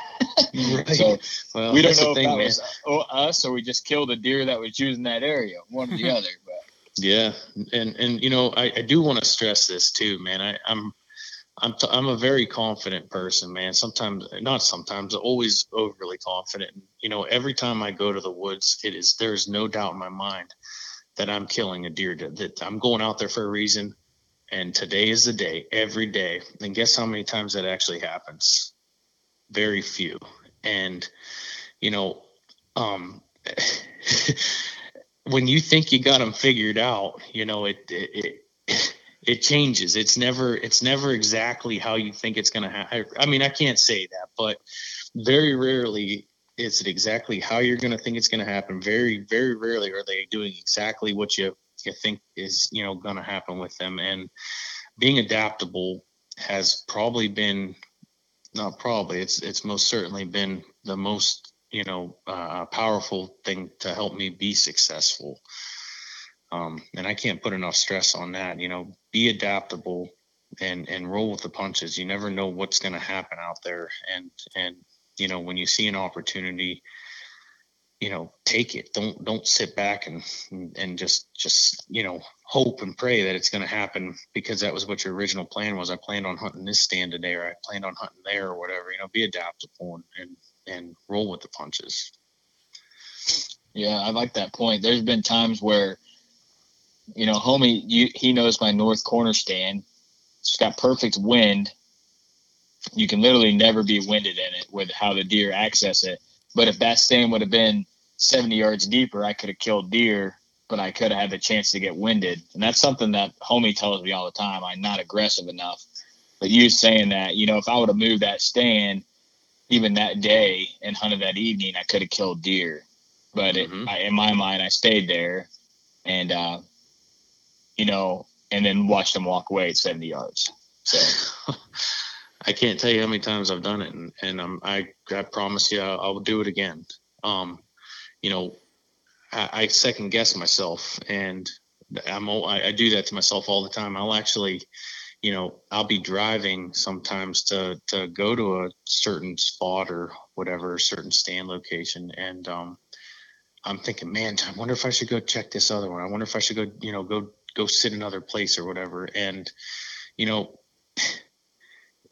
Right. So well, we don't know if thing, that man. was oh, us or we just killed a deer that was using that area, one or the other. But yeah, and and you know, I, I do want to stress this too, man. I, I'm I'm t- I'm a very confident person, man. Sometimes, not sometimes, always overly confident. You know, every time I go to the woods, it is there is no doubt in my mind that I'm killing a deer. To, that I'm going out there for a reason, and today is the day. Every day, and guess how many times that actually happens? Very few. And you know, um when you think you got them figured out, you know, it it it, it changes. It's never it's never exactly how you think it's gonna happen. I mean, I can't say that, but very rarely is it exactly how you're gonna think it's gonna happen. Very, very rarely are they doing exactly what you you think is, you know, gonna happen with them. And being adaptable has probably been Not probably. It's it's most certainly been the most, you know, uh, powerful thing to help me be successful. Um, and I can't put enough stress on that. You know, be adaptable and and roll with the punches. You never know what's going to happen out there. And and you know, when you see an opportunity, you know, take it. Don't don't sit back and and just just you know hope and pray that it's going to happen, because that was what your original plan was. I planned on hunting this stand today, or I planned on hunting there, or whatever. You know, be adaptable and and, and roll with the punches. Yeah, I like that point. There's been times where, you know, Homie, you, he knows my north corner stand. It's got perfect wind. You can literally never be winded in it with how the deer access it. But if that stand would have been seventy yards deeper, I could have killed deer, but I could have had the chance to get winded. And that's something that Homie tells me all the time. I'm not aggressive enough. But you saying that, you know, if I would have moved that stand even that day and hunted that evening, I could have killed deer. But mm-hmm. it, I, in my mind, I stayed there and, uh, you know, and then watched them walk away at seventy yards. So. I can't tell you how many times I've done it, and, and um, I, I promise you I, I will do it again. Um, you know, I, I second guess myself, and I'm I, I do that to myself all the time. I'll actually, you know, I'll be driving sometimes to to go to a certain spot or whatever, a certain stand location, and um, I'm thinking, man, I wonder if I should go check this other one. I wonder if I should go, you know, go go sit another place or whatever, and you know.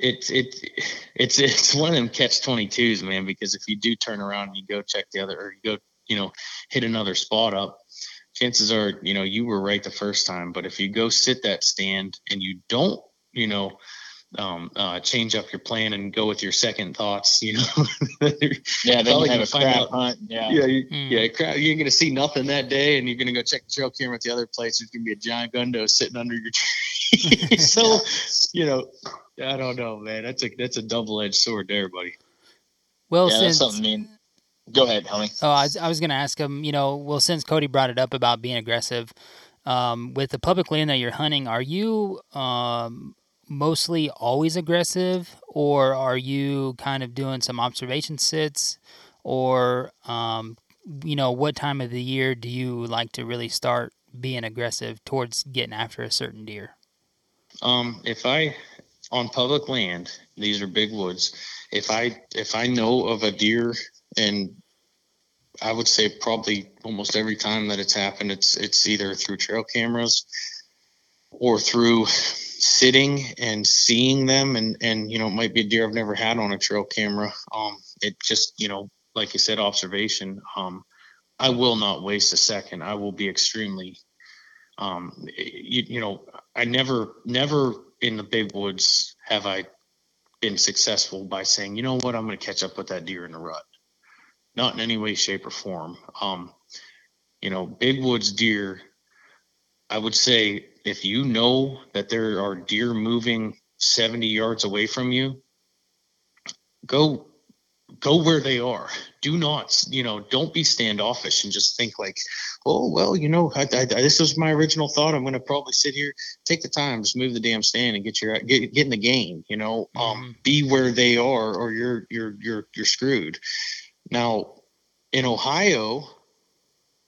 It's it it's it's one of them catch twenty-twos, man, because if you do turn around and you go check the other, or you go, you know, hit another spot up, chances are, you know, you were right the first time. But if you go sit that stand and you don't, you know, um, uh, change up your plan and go with your second thoughts, you know? Yeah. Then you have a crap out, hunt. Yeah. Yeah. You, mm. yeah crap, you're going to see nothing that day, and you're going to go check the trail camera at the other place. There's going to be a giant gundo sitting under your tree. So, you know, I don't know, man, that's a, that's a double-edged sword there, buddy. Well, yeah, since, that's something mean. Go ahead, homie. Oh, I was, I was going to ask him, you know, well, since Cody brought it up about being aggressive, um, with the public land that you're hunting, are you, um, mostly always aggressive, or are you kind of doing some observation sits, or, um, you know, what time of the year do you like to really start being aggressive towards getting after a certain deer? Um, if I, on public land, these are big woods. If I, if I know of a deer, and I would say probably almost every time that it's happened, it's, it's either through trail cameras or through sitting and seeing them. And, and, you know, it might be a deer I've never had on a trail camera. Um, it just, you know, like you said, observation. Um, I will not waste a second. I will be extremely, um, you, you know, I never, never in the big woods have I been successful by saying, you know what, I'm going to catch up with that deer in the rut. Not in any way, shape, or form. Um, you know, big woods deer, I would say if you know that there are deer moving seventy yards away from you, go, go where they are. Do not, you know, don't be standoffish and just think like, oh, well, you know, I, I, this was my original thought. I'm going to probably sit here, take the time, just move the damn stand and get your, get, get in the game, you know, um, be where they are, or you're, you're, you're, you're screwed. Now, in Ohio,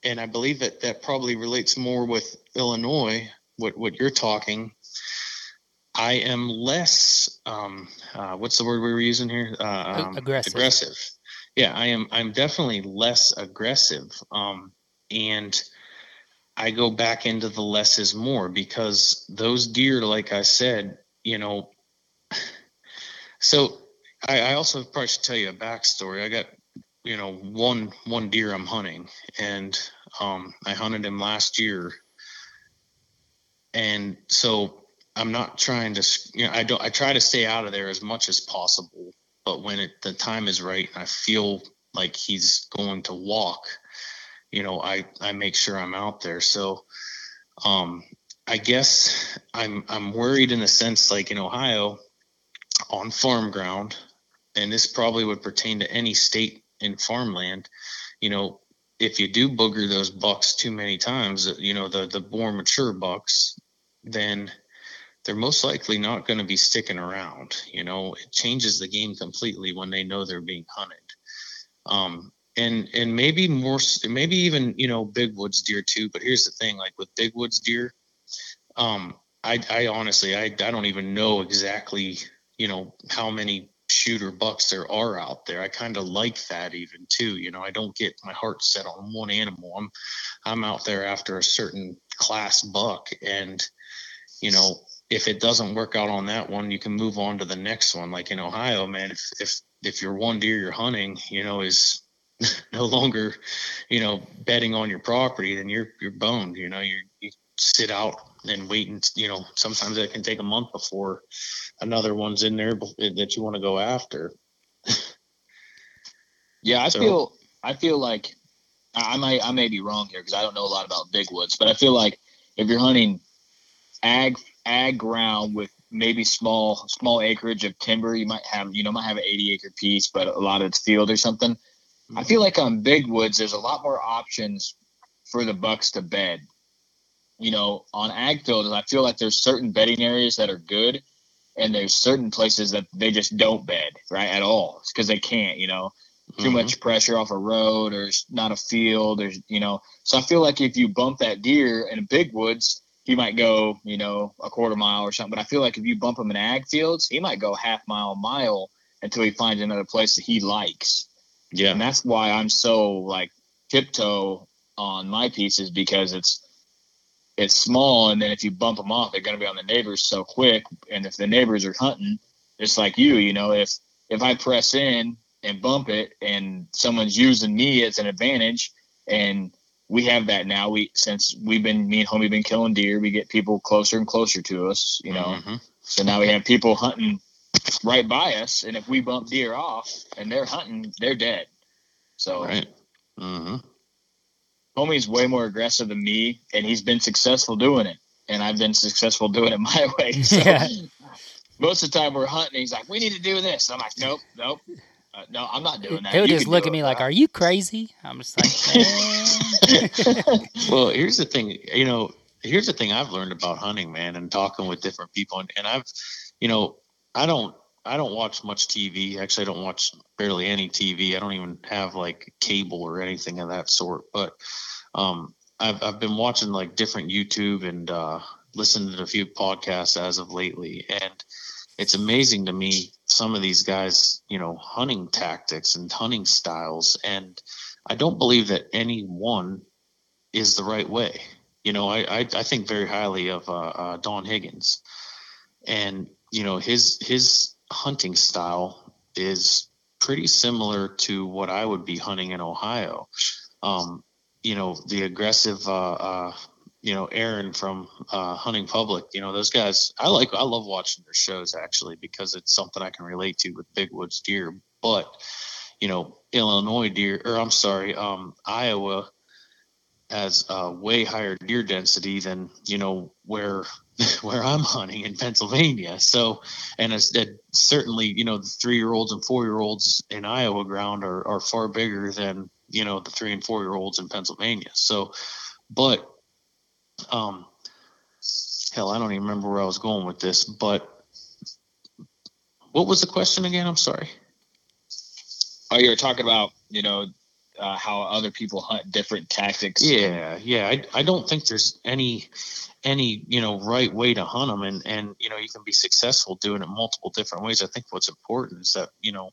and I believe that that probably relates more with Illinois, what, what you're talking, I am less, um, uh, what's the word we were using here? Uh, um, aggressive. Aggressive. Yeah, I am. I'm definitely less aggressive. Um, and I go back into the less is more, because those deer, like I said, you know, so I, I also probably should tell you a backstory. I got, you know, one, one deer I'm hunting, and, um, I hunted him last year. And so I'm not trying to, you know, I don't, I try to stay out of there as much as possible, but when it, the time is right and I feel like he's going to walk, you know, I, I make sure I'm out there. So, um, I guess I'm, I'm worried in a sense, like in Ohio on farm ground, and this probably would pertain to any state in farmland, you know, if you do booger those bucks too many times, you know, the, the more mature bucks, then they're most likely not going to be sticking around. You know, it changes the game completely when they know they're being hunted. Um, and, and maybe more, maybe even, you know, big woods deer too, but here's the thing, like with big woods deer, um, I, I honestly, I, I don't even know exactly, you know, how many shooter bucks there are out there. I kind of like that even too, you know, I don't get my heart set on one animal. I'm, I'm out there after a certain class buck, and, you know, if it doesn't work out on that one, you can move on to the next one. Like in Ohio, man, if, if, if your one deer you're hunting, you know, is no longer, you know, bedding on your property, then you're, you're boned, you know, you you sit out and wait, and, you know, sometimes it can take a month before another one's in there that you want to go after. Yeah, I so. feel I feel like I might I may be wrong here because I don't know a lot about big woods, but I feel like if you're hunting ag ag ground with maybe small small acreage of timber, you might have you know might have an eighty acre piece, but a lot of it's field or something. Mm-hmm. I feel like on big woods there's a lot more options for the bucks to bed. You know, on ag fields, I feel like there's certain bedding areas that are good, and there's certain places that they just don't bed, right, at all. It's because they can't, you know, too mm-hmm. much pressure off a road, or not a field, or, you know. So I feel like if you bump that deer in a big woods, he might go, you know, a quarter mile or something. But I feel like if you bump him in ag fields, he might go half mile, mile until he finds another place that he likes. Yeah. And that's why I'm so, like, tiptoe on my pieces, because it's, it's small, and then if you bump them off, they're going to be on the neighbors so quick. And if the neighbors are hunting, it's like you, you know, if, if I press in and bump it and someone's using me as an advantage, and we have that now, we, since we've been, me and homie been killing deer, we get people closer and closer to us, you know, mm-hmm. So now we have people hunting right by us, and if we bump deer off and they're hunting, they're dead. So right. Uh-huh. Homie's way more aggressive than me, and he's been successful doing it, and I've been successful doing it my way. So yeah. Most of the time we're hunting, he's like, we need to do this. I'm like, nope, nope. Uh, no, I'm not doing that. He'll just look at me like, are you crazy? I'm just like, man. Well, here's the thing, you know, here's the thing I've learned about hunting, man, and talking with different people. And, and I've, you know, I don't, I don't watch much T V. Actually, I don't watch barely any T V. I don't even have like cable or anything of that sort. But um, I've, I've been watching like different YouTube and uh, listening to a few podcasts as of lately. And it's amazing to me, some of these guys, you know, hunting tactics and hunting styles. And I don't believe that any one is the right way. You know, I, I, I think very highly of uh, uh, Don Higgins, and, you know, his, his hunting style is pretty similar to what I would be hunting in Ohio. Um, you know, the aggressive, uh, uh, you know, Aaron from uh, Hunting Public, you know, those guys, I like, I love watching their shows actually, because it's something I can relate to with big woods deer. But, you know, Illinois deer, or I'm sorry, um, Iowa has a way higher deer density than, you know, where, where I'm hunting in Pennsylvania. So, and it's it certainly, you know, the three year olds and four year olds in Iowa ground are, are far bigger than, you know, the three and four year olds in Pennsylvania. So, but, Um, hell, I don't even remember where I was going with this, but what was the question again? I'm sorry. Oh, you were talking about, you know, uh, how other people hunt different tactics. Yeah. Yeah. I, I don't think there's any, any, you know, right way to hunt them, and, and, you know, you can be successful doing it multiple different ways. I think what's important is that, you know,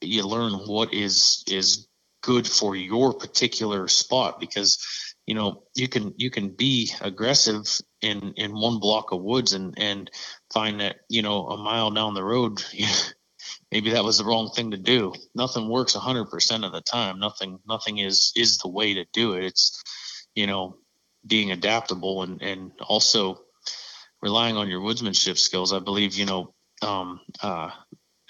you learn what is, is good for your particular spot, because, you know, you can you can be aggressive in, in one block of woods and, and find that, you know, a mile down the road, maybe that was the wrong thing to do. Nothing works one hundred percent of the time. Nothing nothing is, is the way to do it. It's, you know, being adaptable and, and also relying on your woodsmanship skills. I believe, you know, um, uh,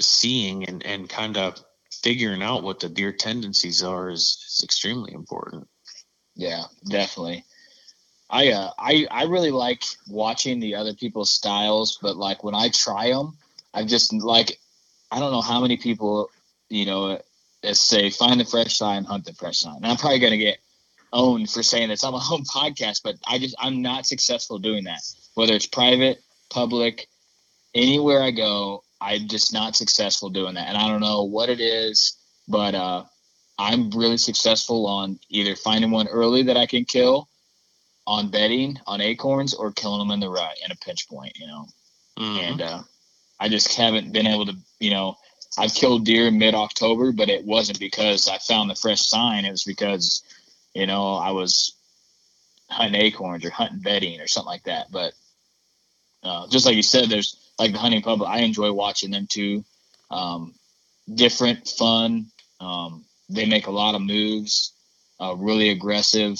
seeing and, and kind of figuring out what the deer tendencies are is, is extremely important. Yeah, definitely. I, uh, I, I really like watching the other people's styles, but like when I try them, I've just like, I don't know how many people, you know, say find the fresh sign, hunt the fresh sign. And I'm probably going to get owned for saying this on my own podcast, but I just, I'm not successful doing that. Whether it's private, public, anywhere I go, I'm just not successful doing that. And I don't know what it is, but, uh, I'm really successful on either finding one early that I can kill on bedding, on acorns, or killing them in the rut in a pinch point, you know? Mm-hmm. And, uh, I just haven't been able to, you know, I've killed deer mid October, but it wasn't because I found the fresh sign. It was because, you know, I was hunting acorns or hunting bedding or something like that. But, uh, just like you said, there's like the Hunting Public. I enjoy watching them too. Um, different, fun, um, they make a lot of moves, uh, really aggressive,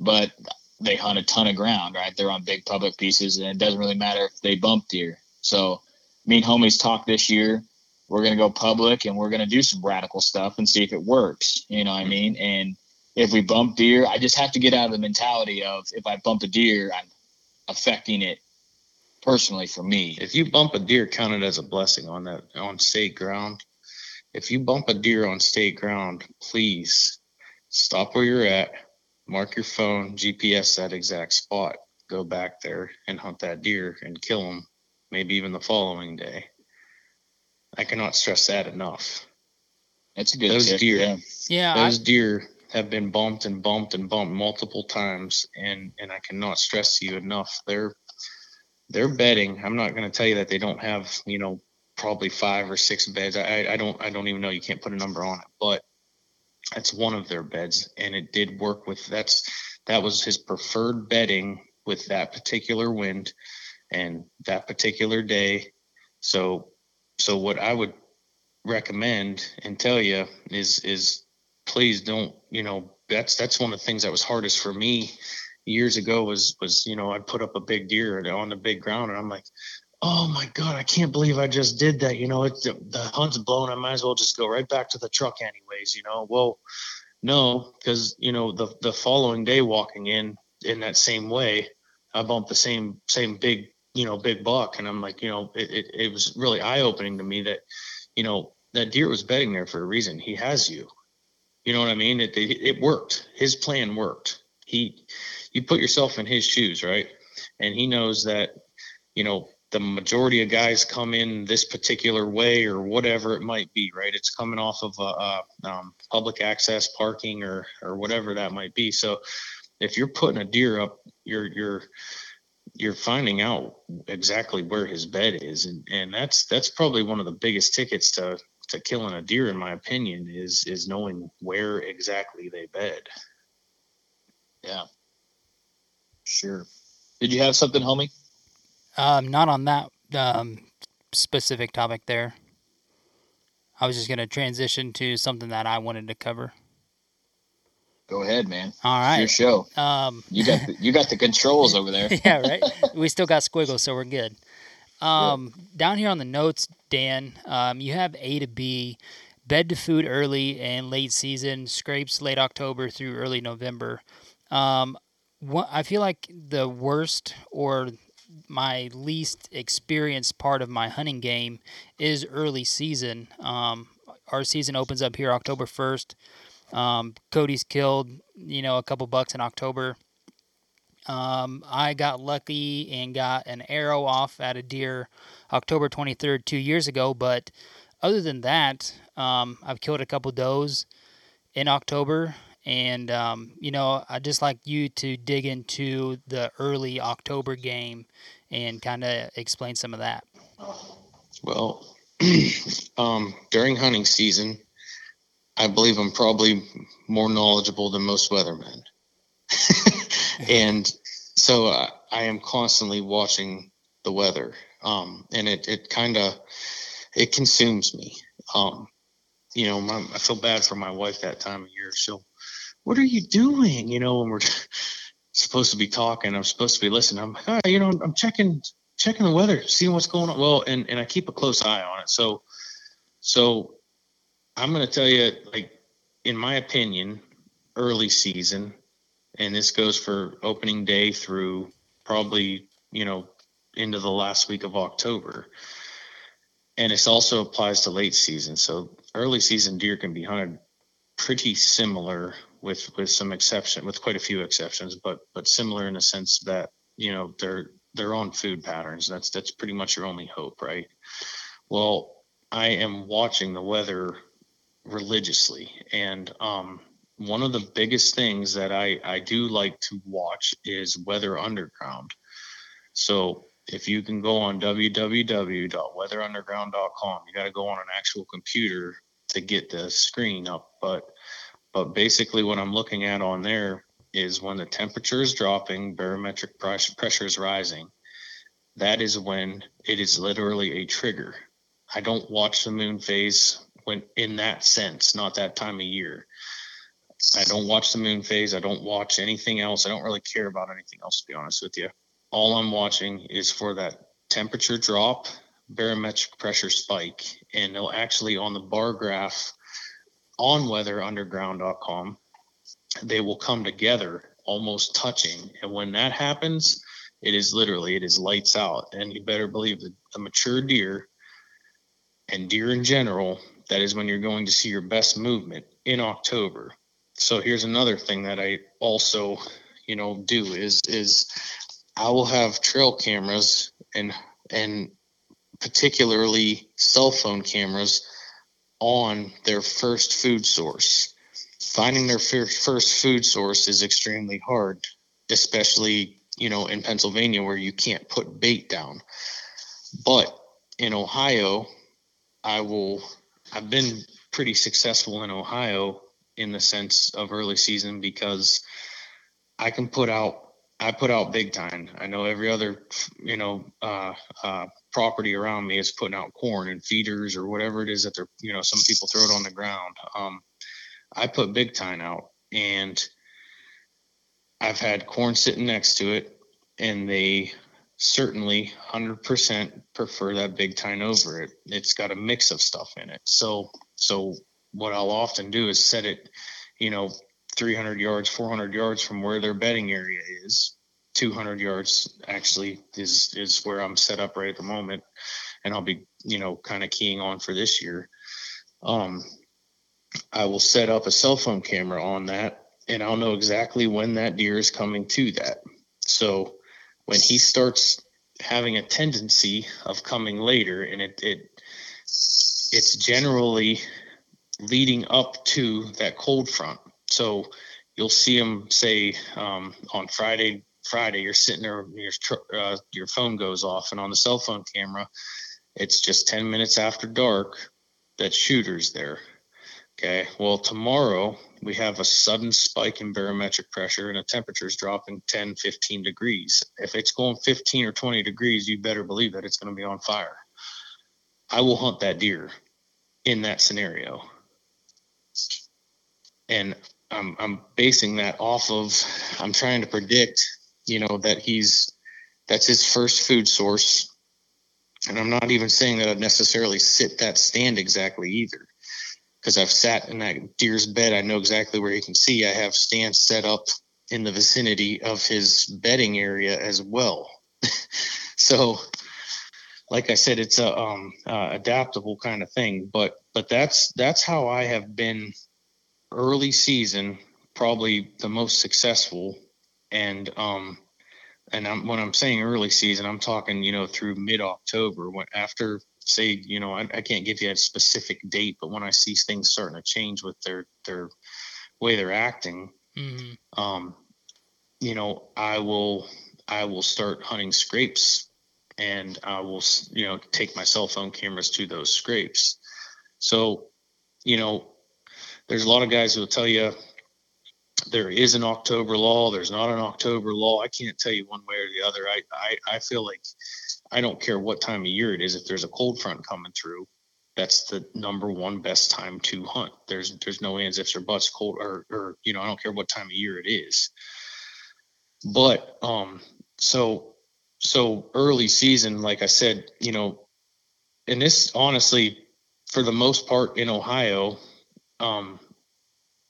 but they hunt a ton of ground, right? They're on big public pieces, and it doesn't really matter if they bump deer. So me and homies talk this year, we're going to go public and we're going to do some radical stuff and see if it works. You know what I mean? And if we bump deer, I just have to get out of the mentality of if I bump a deer, I'm affecting it personally for me. If you bump a deer, count it as a blessing on that, on state ground. If you bump a deer on state ground, please stop where you're at, mark your phone, G P S that exact spot, go back there and hunt that deer and kill him, maybe even the following day. I cannot stress that enough. That's a good those tip, deer, yeah. yeah those I... deer have been bumped and bumped and bumped multiple times, and, and I cannot stress to you enough. They're, they're bedding. I'm not going to tell you that they don't have, you know, probably five or six beds. I, I don't, I don't even know. You can't put a number on it, but that's one of their beds. And it did work with, that's, that was his preferred bedding with that particular wind and that particular day. So, so what I would recommend and tell you is, is please don't, you know, that's, that's one of the things that was hardest for me, years ago was, was, you know, I put up a big deer on the big ground and I'm like, oh my God, I can't believe I just did that. You know, it's the, the hunt's blown. I might as well just go right back to the truck anyways, you know? Well, no, because, you know, the, the following day walking in, in that same way, I bumped the same, same big, you know, big buck. And I'm like, you know, it, it, it was really eye opening to me that, you know, that deer was bedding there for a reason. He has you, you know what I mean? It, it, it worked. His plan worked. He, you put yourself in his shoes, right? And he knows that, you know, the majority of guys come in this particular way or whatever it might be, right? It's coming off of a, a um, public access parking or, or whatever that might be. So if you're putting a deer up, you're, you're, you're finding out exactly where his bed is. And, and that's, that's probably one of the biggest tickets to, to killing a deer, in my opinion, is, is knowing where exactly they bed. Yeah. Sure. Did you have something, homie? Um, not on that um, specific topic there. I was just going to transition to something that I wanted to cover. Go ahead, man. All right. It's your show. Um, you got the, you got the controls over there. Yeah, right? We still got squiggles, so we're good. Um, yeah. Down here on the notes, Dan, um, you have A to B, bed to food early and late season, scrapes late October through early November. Um, what, I feel like the worst or my least experienced part of my hunting game is early season. Um, our season opens up here October first. Um, Cody's killed, you know, a couple bucks in October. Um, I got lucky and got an arrow off at a deer October twenty-third, two years ago. But other than that, um, I've killed a couple does in October. And, um, you know, I'd just like you to dig into the early October game and kind of explain some of that. Well, um, during hunting season, I believe I'm probably more knowledgeable than most weathermen. And so I, I am constantly watching the weather. Um, and it, it kind of, it consumes me. Um, you know, my, I feel bad for my wife that time of year. She'll, what are you doing? You know, when we're supposed to be talking, I'm supposed to be listening. I'm like, oh, you know, I'm checking, checking the weather, seeing what's going on. Well, and, and I keep a close eye on it. So, so I'm going to tell you, like, in my opinion, early season, and this goes for opening day through probably, you know, into the last week of October. And it also applies to late season. So early season deer can be hunted pretty similar with, with some exception, with quite a few exceptions, but, but similar in the sense that, you know, they're, they're on food patterns. That's, that's pretty much your only hope, right? Well, I am watching the weather religiously. And, um, one of the biggest things that I, I do like to watch is Weather Underground. So if you can go on w w w dot weather underground dot com, you got to go on an actual computer to get the screen up, but But basically what I'm looking at on there is when the temperature is dropping, barometric pressure is rising. That is when it is literally a trigger. I don't watch the moon phase when in that sense, not that time of year. I don't watch the moon phase. I don't watch anything else. I don't really care about anything else, to be honest with you. All I'm watching is for that temperature drop, barometric pressure spike, and they'll actually on the bar graph on weather underground dot com, they will come together almost touching. And when that happens, it is literally, it is lights out. And you better believe that a mature deer and deer in general, that is when you're going to see your best movement in October. So here's another thing that I also, you know, do is, is I will have trail cameras and, and particularly cell phone cameras on their first food source. Finding their first food source is extremely hard, especially, you know, in Pennsylvania where you can't put bait down. But in Ohio, I will, I've been pretty successful in Ohio in the sense of early season because I can put out, I put out big time. I know every other, you know, uh, uh, property around me is putting out corn and feeders or whatever it is that they're, you know, some people throw it on the ground. Um, I put big time out and I've had corn sitting next to it, and they certainly one hundred percent prefer that big tine over it. It's got a mix of stuff in it. So, so what I'll often do is set it, you know, three hundred yards, four hundred yards from where their bedding area is. two hundred yards actually is, is where I'm set up right at the moment. And I'll be, you know, kind of keying on for this year. Um, I will set up a cell phone camera on that, and I'll know exactly when that deer is coming to that. So when he starts having a tendency of coming later, and it, it it's generally leading up to that cold front. So you'll see him say um, on Friday, Friday, you're sitting there, your, uh, your phone goes off, and on the cell phone camera, it's just ten minutes after dark that shooter's there. Okay, well, tomorrow we have a sudden spike in barometric pressure and the temperature's dropping ten, fifteen degrees. If it's going fifteen or twenty degrees, you better believe that it's going to be on fire. I will hunt that deer in that scenario. And I'm, I'm basing that off of, I'm trying to predict, you know, that he's, that's his first food source. And I'm not even saying that I'd necessarily sit that stand exactly either, because I've sat in that deer's bed. I know exactly where he can see. I have stands set up in the vicinity of his bedding area as well. So, like I said, it's a um, uh, adaptable kind of thing. But but that's that's how I have been early season, probably the most successful. And um, and I'm, when I'm saying early season, I'm talking, you know, through mid-October, when after. Say, you know, I, I can't give you a specific date, but when I see things starting to change with their their way they're acting, mm-hmm. um, you know, I will I will start hunting scrapes, and I will, you know, take my cell phone cameras to those scrapes. So, you know, there's a lot of guys who will tell you there is an October law, there's not an October law. I can't tell you one way or the other. I I, I feel like I don't care what time of year it is. If there's a cold front coming through, that's the number one best time to hunt. There's there's no ands, ifs, or buts. Cold or, or you know, I don't care what time of year it is. But um, so so early season, like I said, you know, and this honestly, for the most part in Ohio, um,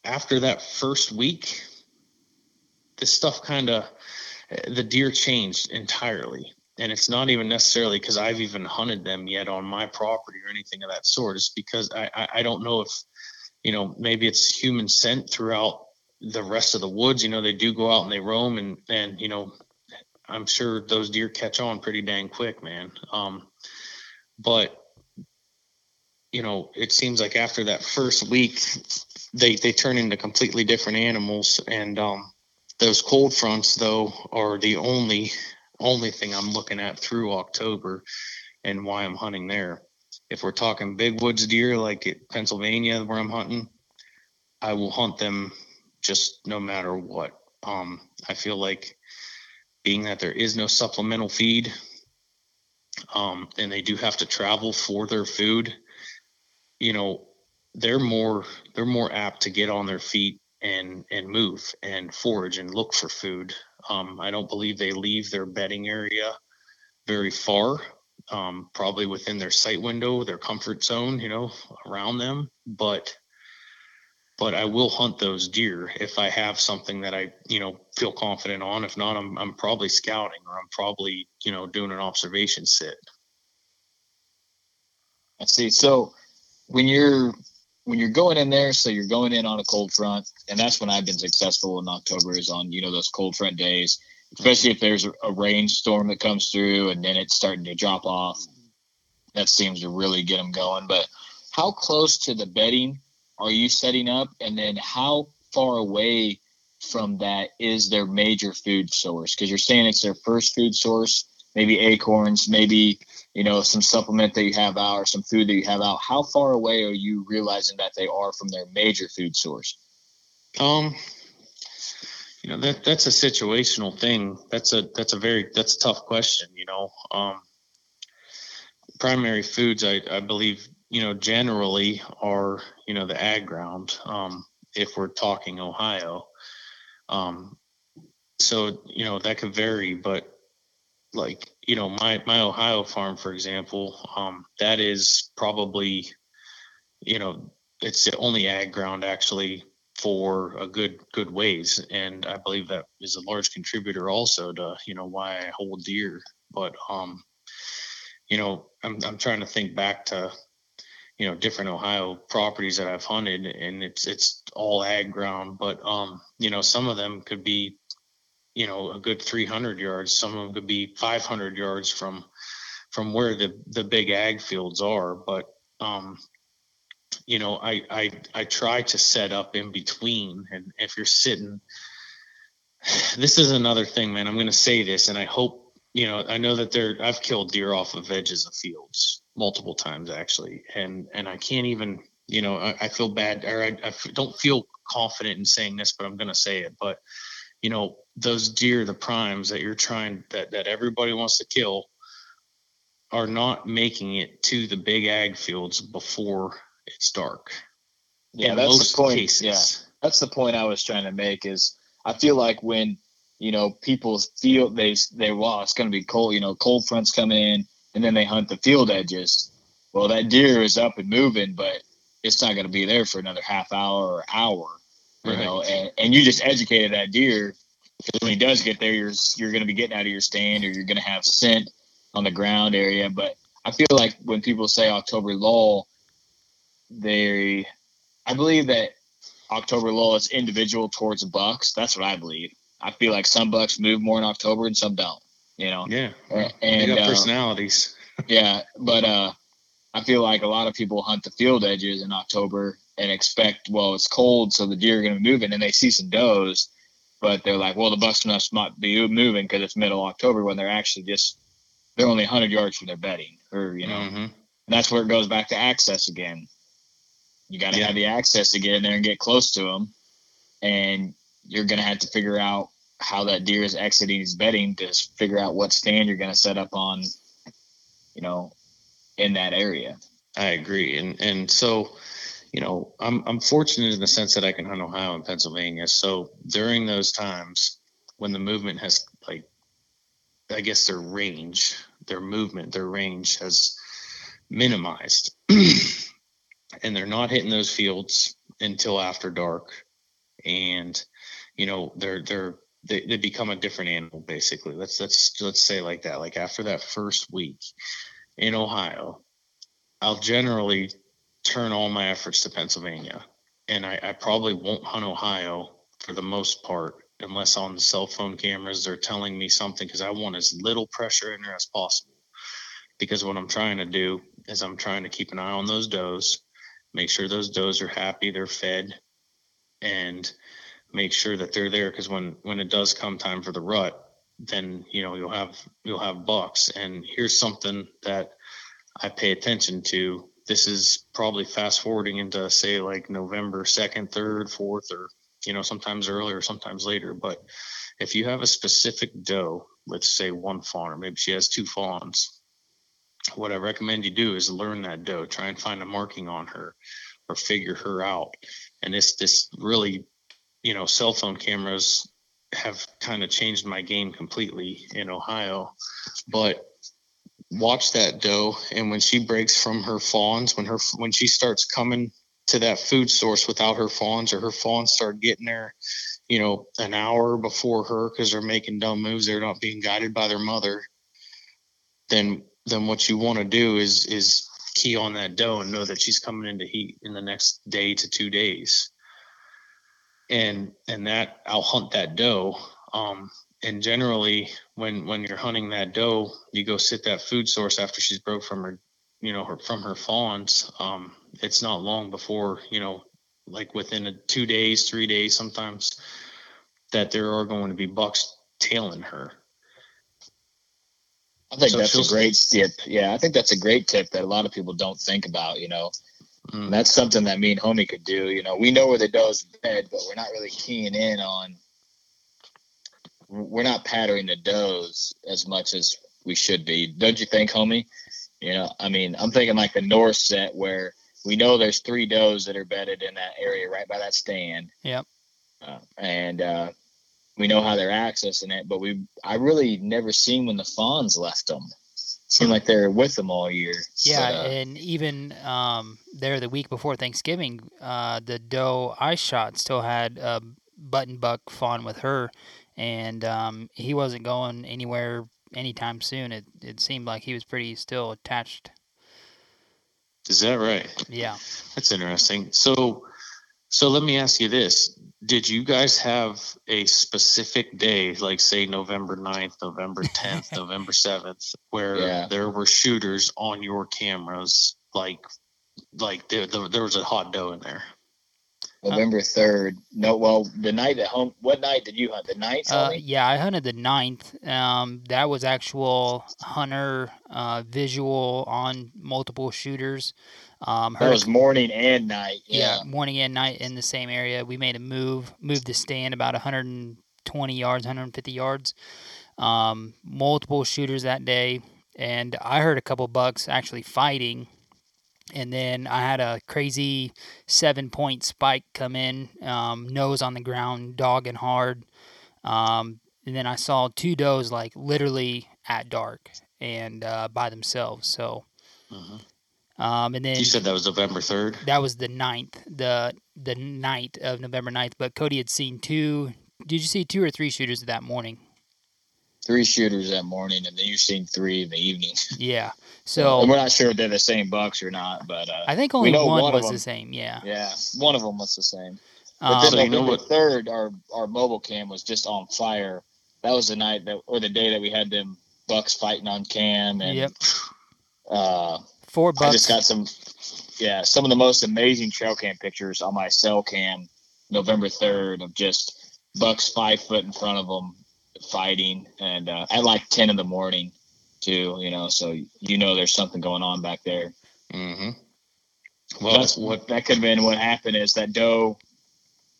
after that first week, this stuff kind of the deer changed entirely. And it's not even necessarily because I've even hunted them yet on my property or anything of that sort. It's because I, I, I don't know if, you know, maybe it's human scent throughout the rest of the woods. You know, they do go out and they roam, and, and, you know, I'm sure those deer catch on pretty dang quick, man. Um, but, you know, it seems like after that first week, they, they turn into completely different animals. And um, those cold fronts, though, are the only – only thing I'm looking at through October and why I'm hunting there. If we're talking big woods deer, like at Pennsylvania where I'm hunting, I will hunt them just no matter what. Um, I feel like being that there is no supplemental feed, um, and they do have to travel for their food, you know, they're more, they're more apt to get on their feet and, and move and forage and look for food. Um, I don't believe they leave their bedding area very far, um, probably within their sight window, their comfort zone, you know, around them. But, but I will hunt those deer if I have something that I, you know, feel confident on. If not, I'm, I'm probably scouting, or I'm probably, you know, doing an observation sit. I see. So when you're, when you're going in there, so you're going in on a cold front, and that's when I've been successful in October is on, you know, those cold front days, especially if there's a, a rainstorm that comes through and then it's starting to drop off. That seems to really get them going. But how close to the bedding are you setting up? And then how far away from that is their major food source? Because you're saying it's their first food source, maybe acorns, maybe, you know, some supplement that you have out or some food that you have out. How far away are you realizing that they are from their major food source? Um, you know, that that's a situational thing. That's a, that's a very, that's a tough question. You know, um, primary foods, I, I believe, you know, generally are, you know, the ag ground. Um, if we're talking Ohio, um, So, you know, that could vary, but like, you know, my, my Ohio farm, for example, um, that is probably, you know, it's the only ag ground actually for a good, good ways. And I believe that is a large contributor also to, you know, why I hold deer. But, um, you know, I'm, I'm trying to think back to, you know, different Ohio properties that I've hunted, and it's, it's all ag ground, but, um, you know, some of them could be, you know, a good three hundred yards. Some of them could be five hundred yards from, from where the, the big ag fields are. But, um, you know, I, I, I try to set up in between. And if you're sitting, this is another thing, man, I'm going to say this, and I hope, you know, I know that there, I've killed deer off of edges of fields multiple times actually. And, and I can't even, you know, I, I feel bad, or I, I don't feel confident in saying this, but I'm going to say it. But, you know, those deer, the primes that you're trying, that, that everybody wants to kill, are not making it to the big ag fields before it's dark. Yeah. In that's the point. Cases. Yeah. That's the point I was trying to make, is I feel like when, you know, people feel they, they, well, it's going to be cold, you know, cold fronts come in, and then they hunt the field edges. Well, that deer is up and moving, but it's not going to be there for another half hour or hour, you right. know, and, and you just educated that deer, because when he does get there, you're, you're going to be getting out of your stand, or you're going to have scent on the ground area. But I feel like when people say October lull, they, I believe that October lull is individual towards bucks. That's what I believe. I feel like some bucks move more in October and some don't, you know? Yeah. And, and they got uh, personalities. Yeah. But, uh, I feel like a lot of people hunt the field edges in October and expect, well, it's cold, so the deer are going to be moving, and they see some does, but they're like, well, the bucks must not be moving because it's middle October, when they're actually just, they're only a hundred yards from their bedding, or, you know, mm-hmm. and that's where it goes back to access again. You got to yeah. have the access to get in there and get close to them. And you're going to have to figure out how that deer is exiting his bedding to figure out what stand you're going to set up on, you know, in that area. I agree. And, and so, you know, I'm, I'm fortunate in the sense that I can hunt Ohio and Pennsylvania. So during those times when the movement has, like, I guess their range, their movement, their range has minimized and they're not hitting those fields until after dark. And, you know, they're, they're, they, they become a different animal, basically. Let's, let's, let's say like that, like after that first week in Ohio, I'll generally turn all my efforts to Pennsylvania. And I, I probably won't hunt Ohio for the most part, unless on the cell phone cameras, they're telling me something, 'cause I want as little pressure in there as possible. Because what I'm trying to do is I'm trying to keep an eye on those does, make sure those does are happy, they're fed, and make sure that they're there, because when when it does come time for the rut, then, you know, you'll have you'll have bucks. And here's something that I pay attention to. This is probably fast forwarding into, say, like November second, third, fourth, or, you know, sometimes earlier, sometimes later. But if you have a specific doe, let's say one fawn, or maybe she has two fawns, what I recommend you do is learn that doe, try and find a marking on her or figure her out. And this this really, you know, cell phone cameras have kind of changed my game completely in Ohio. But watch that doe, and when she breaks from her fawns, when her when she starts coming to that food source without her fawns, or her fawns start getting there, you know, an hour before her, because they're making dumb moves, they're not being guided by their mother, then then what you want to do is is key on that doe and know that she's coming into heat in the next day to two days. And, and that I'll hunt that doe. Um, and generally when, when you're hunting that doe, you go sit that food source after she's broke from her, you know, her, from her fawns. Um, it's not long before, you know, like within a two days, three days, sometimes, that there are going to be bucks tailing her. I think so that's a great tip. Yeah, I think that's a great tip that a lot of people don't think about, you know. Mm. And that's something that me and homie could do. You know, we know where the doe's bed, but we're not really keying in on, we're not patterning the does as much as we should be. Don't you think, homie? You know, I mean, I'm thinking like the north set, where we know there's three does that are bedded in that area right by that stand. Yep. Uh, and uh, we know how they're accessing it, but we I really never seen when the fawns left them. Seemed like they're with them all year. Yeah, so. And even um, there the week before Thanksgiving, uh, the doe I shot still had a button buck fawn with her, and um, he wasn't going anywhere anytime soon. It it seemed like he was pretty still attached. Is that right? Yeah, that's interesting. So, so let me ask you this. Did you guys have a specific day, like say November ninth, November tenth, November seventh, where yeah. there were shooters on your cameras? Like, like there, there, there was a hot doe in there. November third. No, well, the night at home, what night did you hunt? The ninth? Uh, yeah, I hunted the ninth. Um, that was actual hunter uh, visual on multiple shooters. Um, that was morning and night. Yeah. yeah, morning and night in the same area. We made a move, moved the stand about one hundred twenty yards, one hundred fifty yards. Um, multiple shooters that day. And I heard a couple bucks actually fighting. And then I had a crazy seven-point spike come in, um, nose on the ground, dogging hard. Um, and then I saw two does, like, literally at dark and uh, by themselves. So... Uh-huh. Um, and then you said that was November third. That was the ninth, the the night of November ninth. But Cody had seen two. Did you see two or three shooters that morning? Three shooters that morning, and then you've seen three in the evening. Yeah. So and we're not sure if they're the same bucks or not, but uh, I think only one, one was them, the same. Yeah. Yeah, one of them was the same. But um, then so you know what? Third, our our mobile cam was just on fire. That was the night that, or the day that we had them bucks fighting on cam, and yep. uh. Four bucks. I just got some, yeah, some of the most amazing trail cam pictures on my cell cam, November third, of just bucks five foot in front of them fighting, and uh, at like ten in the morning, too. You know, so you know there's something going on back there. Mm-hmm. Well, that's what that could have been. What happened is that doe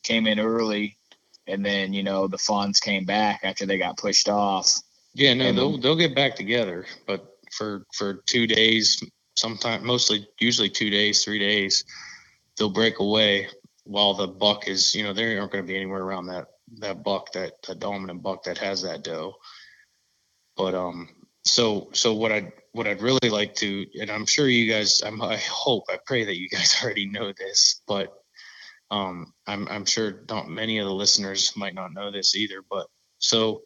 came in early, and then you know the fawns came back after they got pushed off. Yeah, no, they'll then, they'll get back together, but for for two days. Sometimes, mostly, usually two days, three days, they'll break away while the buck is, you know, they aren't going to be anywhere around that that buck, that, that dominant buck that has that doe. But um, so so what I what I'd really like to, and I'm sure you guys, I'm, I hope, I pray that you guys already know this, but um, I'm I'm sure not many of the listeners might not know this either. But so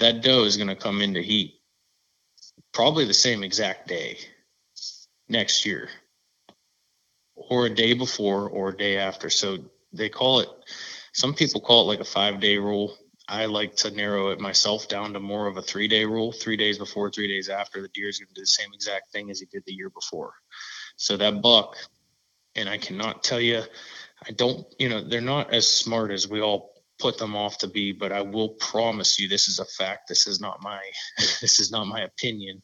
that doe is going to come into heat probably the same exact day next year, or a day before, or a day after. So they call it, some people call it like a five-day rule. I like to narrow it myself down to more of a three-day rule. Three days before, three days after, the deer is going to do the same exact thing as he did the year before. So that buck, and I cannot tell you, I don't, you know, they're not as smart as we all put them off to be, but I will promise you, this is a fact. This is not my, this is not my opinion.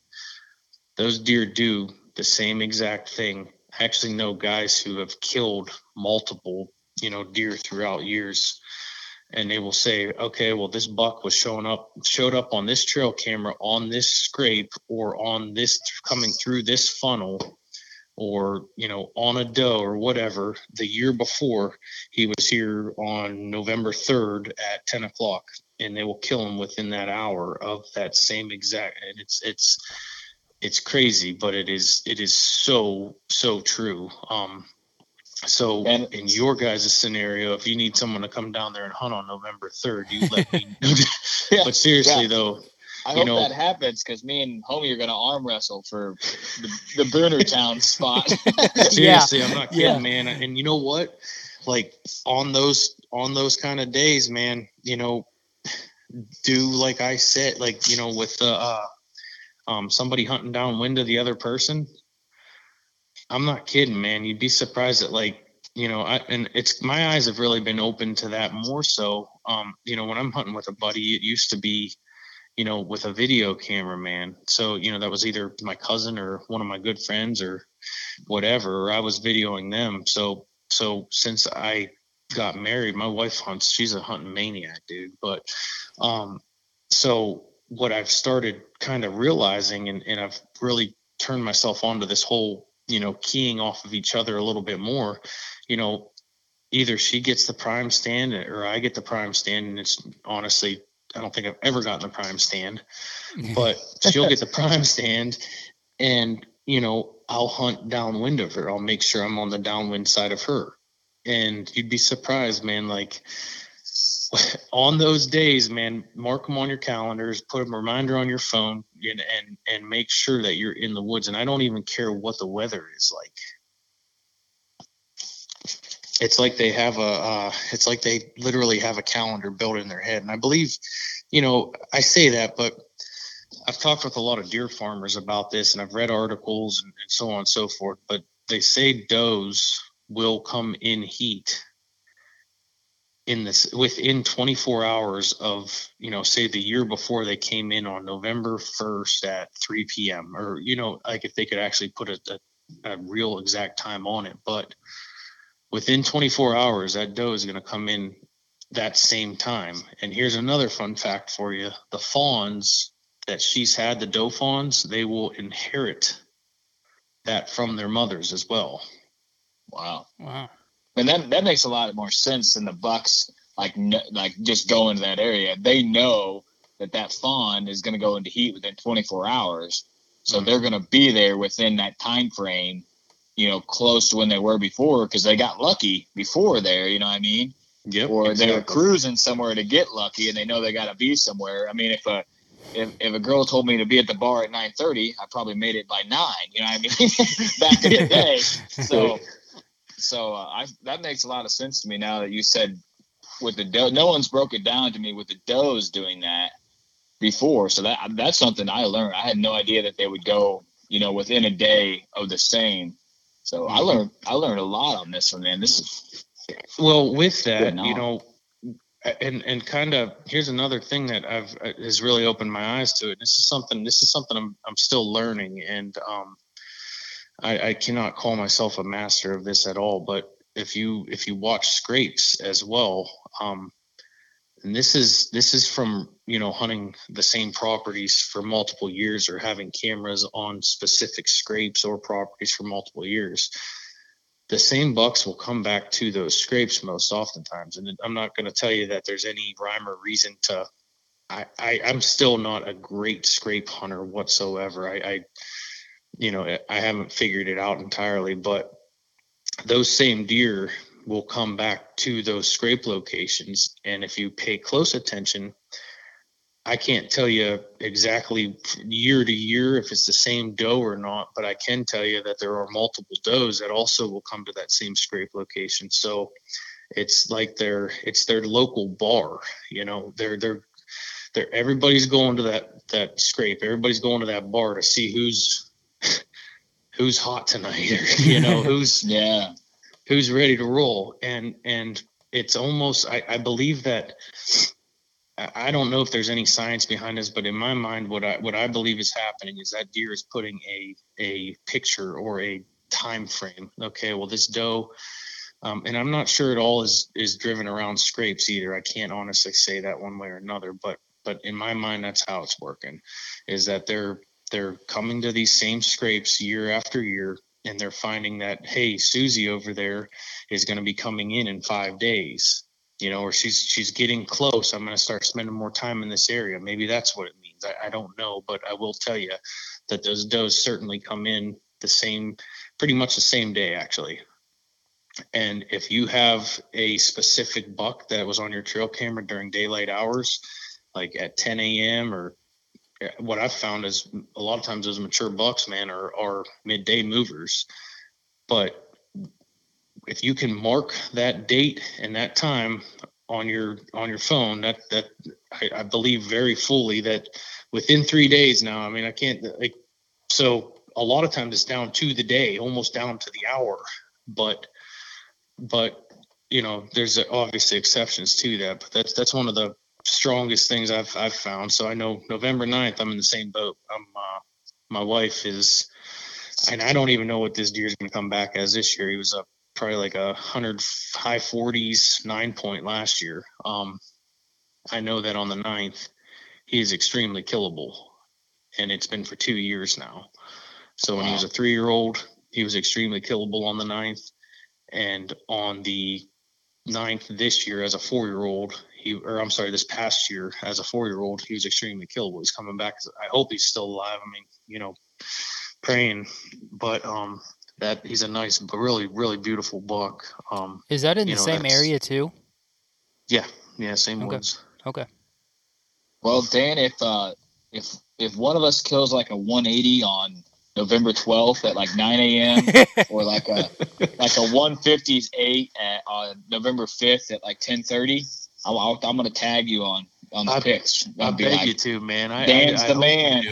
Those deer do the same exact thing. I actually know guys who have killed multiple, you know, deer throughout years, and they will say, okay, well, this buck was showing up, showed up on this trail camera on this scrape, or on this coming through this funnel, or, you know, on a doe or whatever. The year before, he was here on November third at ten o'clock, and they will kill him within that hour of that same exact. And it's, it's, it's crazy, but it is, it is so, so true. Um, so and in your guys' scenario, if you need someone to come down there and hunt on November third, you let me know. Yeah, but seriously, yeah. though, I you hope know, that happens, because me and homie are going to arm wrestle for the, the Boonertown spot. Seriously, yeah. I'm not kidding, yeah. man. And you know what? Like on those, on those kind of days, man, you know, do like I said, like, you know, with the, uh, Um, somebody hunting downwind of the other person. I'm not kidding, man. You'd be surprised at, like, you know, I, and it's, my eyes have really been open to that more so. Um, you know, when I'm hunting with a buddy, it used to be, you know, with a video camera, man. So, you know, that was either my cousin or one of my good friends or whatever, or I was videoing them. So, so since I got married, my wife hunts, she's a hunting maniac, dude. But, um, so what I've started kind of realizing, and, and I've really turned myself onto this whole, you know, keying off of each other a little bit more, you know, either she gets the prime stand or I get the prime stand. And it's honestly, I don't think I've ever gotten the prime stand, but she'll get the prime stand and, you know, I'll hunt downwind of her. I'll make sure I'm on the downwind side of her. And you'd be surprised, man. Like on those days, man, mark them on your calendars, put a reminder on your phone and, and, and make sure that you're in the woods. And I don't even care what the weather is like. It's like they have a, uh, it's like they literally have a calendar built in their head. And I believe, you know, I say that, but I've talked with a lot of deer farmers about this and I've read articles and, and so on and so forth, but they say does will come in heat in this within twenty-four hours of, you know, say the year before they came in on November first at three p.m. or, you know, like if they could actually put a, a, a real exact time on it, but within twenty-four hours, that doe is going to come in that same time. And here's another fun fact for you. The fawns that she's had, the doe fawns, they will inherit that from their mothers as well. Wow. Wow. And that, that makes a lot more sense than the bucks, like, like just go into that area. They know that that fawn is going to go into heat within twenty-four hours. So mm-hmm. they're going to be there within that time frame, you know, close to when they were before because they got lucky before there, you know what I mean? Yep, or exactly. They were cruising somewhere to get lucky and they know they got to be somewhere. I mean, if a, if, if a girl told me to be at the bar at nine thirty, I probably made it by nine, you know what I mean? Back in the day. So, so uh, I, that makes a lot of sense to me now that you said with the doe, no one's broke it down to me with the does doing that before. So that that's something I learned. I had no idea that they would go, you know, within a day of the same. So I learned I learned a lot on this one, man. This is well with that, you know, and and kind of here's another thing that I've has really opened my eyes to it. This is something this is something I'm I'm still learning, and um, I, I cannot call myself a master of this at all. But if you if you watch scrapes as well, um, and this is this is from you know hunting the same properties for multiple years or having cameras on specific scrapes or properties for multiple years, the same bucks will come back to those scrapes most oftentimes. And I'm not going to tell you that there's any rhyme or reason to. I, I I'm still not a great scrape hunter whatsoever. I, I you know I haven't figured it out entirely, but those same deer will come back to those scrape locations. And if you pay close attention, I can't tell you exactly year to year if it's the same doe or not, but I can tell you that there are multiple does that also will come to that same scrape location. So it's like their, it's their local bar, you know, they're, they're, they're, everybody's going to that, that scrape. Everybody's going to that bar to see who's, who's hot tonight, or, you know, who's, yeah. who's ready to roll. And, and it's almost, I, I believe that, I don't know if there's any science behind this, but in my mind, what I, what I believe is happening is that deer is putting a, a picture or a time frame. Okay. Well, this doe, um, and I'm not sure it all is, is driven around scrapes either. I can't honestly say that one way or another, but, but in my mind, that's how it's working, is that they're, they're coming to these same scrapes year after year. And they're finding that, hey, Susie over there is going to be coming in in five days, you know, or she's she's getting close. I'm going to start spending more time in this area. Maybe that's what it means. I, I don't know, but I will tell you that those does certainly come in the same, pretty much the same day, actually. And if you have a specific buck that was on your trail camera during daylight hours, like at ten a.m. or what I've found is a lot of times those mature bucks, man, are, are midday movers. But if you can mark that date and that time on your, on your phone, that, that I, I believe very fully that within three days now, I mean, I can't, like, so a lot of times it's down to the day, almost down to the hour, but, but, you know, there's obviously exceptions to that, but that's, that's one of the strongest things I've I've found. So I know November ninth, I'm in the same boat. I'm uh, my wife is, and I don't even know what this deer is going to come back as this year. He was up probably like a hundred high forties nine point last year. Um, I know that on the ninth, he is extremely killable, and it's been for two years now. So when wow. he was a three year old, he was extremely killable on the ninth, and on the ninth this year as a four-year-old. He, or I'm sorry, this past year as a four-year-old, he was extremely killable. He's coming back. I hope he's still alive. I mean, you know, praying, but um, that he's a nice, but really, really beautiful buck. Um, is that in the know, same area too? Yeah, yeah, same okay. woods. Okay. Well, Dan, if uh, if if one of us kills like a one eighty on November twelfth at like nine a.m. or like a like a one fifty-eight at on uh, November fifth at like ten thirty, I'm I'll, I'm gonna tag you on on the I, picks. I'll I be beg like, you to, man. I, Dan's I, I, the I man.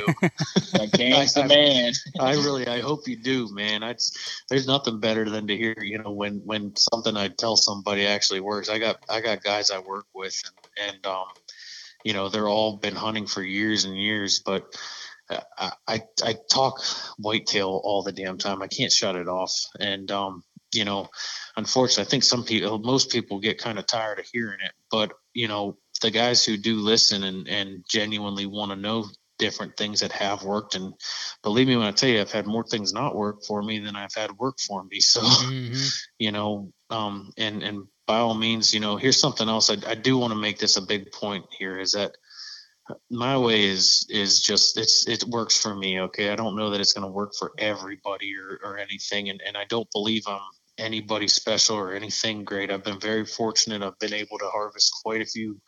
Like, Dan's the I, man. I really I hope you do, man. I there's nothing better than to hear you know when when something I tell somebody actually works. I got I got guys I work with and, and um you know they're all been hunting for years and years, but. I, I, I talk whitetail all the damn time. I can't shut it off. And, um, you know, unfortunately, I think some people, most people get kind of tired of hearing it, but you know, the guys who do listen and, and genuinely want to know different things that have worked. And believe me when I tell you, I've had more things not work for me than I've had work for me. So, mm-hmm. you know, um, and, and by all means, you know, here's something else. I, I do want to make this a big point here is that, my way is, is just, it's, it works for me. Okay. I don't know that it's going to work for everybody or, or anything. And, and I don't believe I'm anybody special or anything great. I've been very fortunate. I've been able to harvest quite a few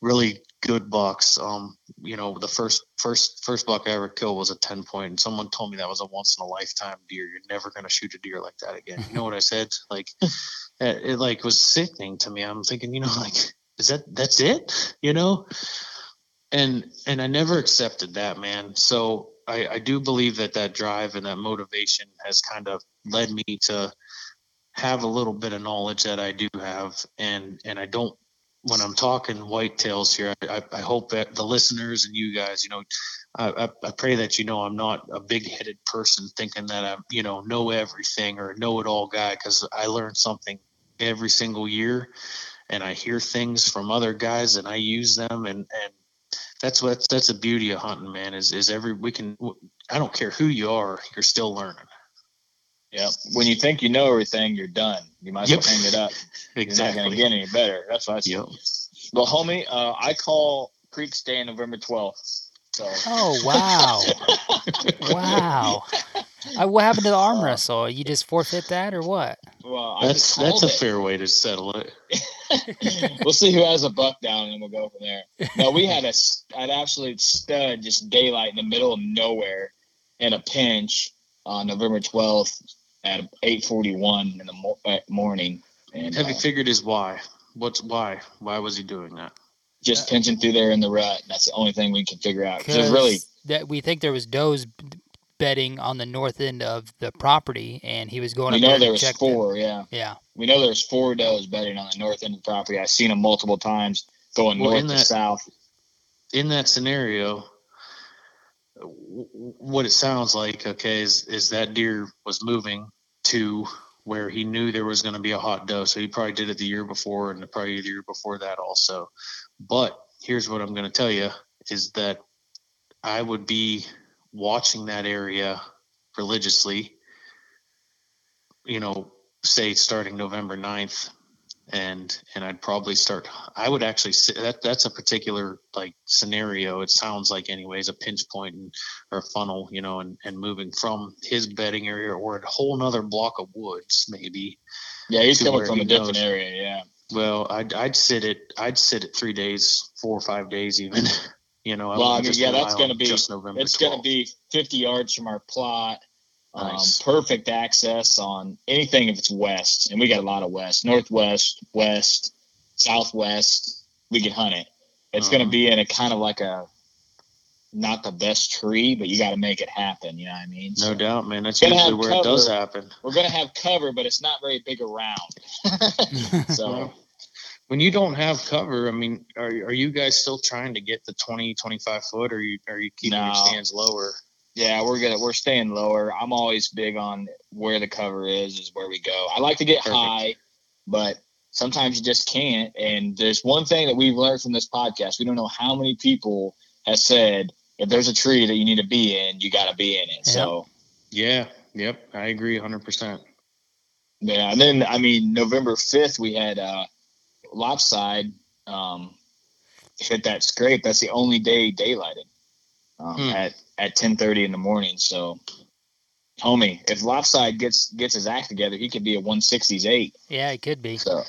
really good bucks. Um, you know, the first, first, first buck I ever killed was a ten point and someone told me that was a once in a lifetime deer. You're never going to shoot a deer like that again. You know what I said? Like, it, it like was sickening to me. I'm thinking, you know, like, is that, that's it, you know? And and I never accepted that, man. So I, I do believe that that drive and that motivation has kind of led me to have a little bit of knowledge that I do have. And and I don't, when I'm talking whitetails here, I, I hope that the listeners and you guys, you know, I, I, I pray that, you know, I'm not a big-headed person thinking that I, you know, know everything or a know-it-all guy because I learn something every single year. And I hear things from other guys and I use them and, and That's what that's the beauty of hunting, man, is, is every we can I don't care who you are, you're still learning. Yeah. When you think you know everything, you're done. You might as yep. well hang it up. Exactly. You're not gonna get any better. That's what I yep. say. Well, homie, uh, I call Creek's Day November twelfth. So Oh wow. wow. Uh, what happened to the arm wrestle? You just forfeit that or what? Well, I that's that's it. A fair way to settle it. We'll see who has a buck down, and we'll go from there. No, we had a, an absolute stud, just daylight in the middle of nowhere, in a pinch on November twelfth at eight forty-one in the mo- morning. And, have uh, you figured his why? What's why? Why was he doing that? Just uh, pinching through there in the rut. That's the only thing we can figure out. Because really, that we think there was does bedding on the north end of the property, and he was going. We know there was four, them. yeah, yeah. We know there's four does bedding on the north end of the property. I've seen them multiple times going well, north that, to south. In that scenario, what it sounds like, okay, is is that deer was moving to where he knew there was going to be a hot doe, so he probably did it the year before and probably the year before that also. But here's what I'm going to tell you is that I would be watching that area religiously, you know, say starting November ninth and, and I'd probably start, I would actually say that that's a particular like scenario. It sounds like anyways, a pinch point and, or a funnel, you know, and, and moving from his bedding area or a whole nother block of woods, maybe. Yeah. He's coming from he a knows. different area. Yeah. Well, I'd, I'd sit it, I'd sit it three days, four or five days even. You know, well, I mean, yeah, that's going to be, it's going to be fifty yards from our plot. Nice. Um, perfect access on anything if it's west. And we got a lot of west, northwest, west, southwest. We can hunt it. It's um, going to be in a kind of like a, not the best tree, but you got to make it happen. You know what I mean? So no doubt, man. That's usually where cover. It does happen. We're going to have cover, but it's not very big around. So. When you don't have cover, I mean, are are you guys still trying to get the twenty, twenty-five foot, or are you are you keeping no. your stands lower? Yeah, we're gonna we're staying lower. I'm always big on where the cover is is where we go. I like to get Perfect. high, but sometimes you just can't. And there's one thing that we've learned from this podcast. We don't know how many people have said if there's a tree that you need to be in, you got to be in it. Yep. So yeah, yep, I agree, one hundred percent. Yeah, and then I mean November fifth we had. Uh, lopside, um, hit that scrape. That's the only day daylighted um, hmm. at at ten thirty in the morning. So, homie, if lopside gets gets his act together, he could be a one sixties eight. Yeah, he could be. So,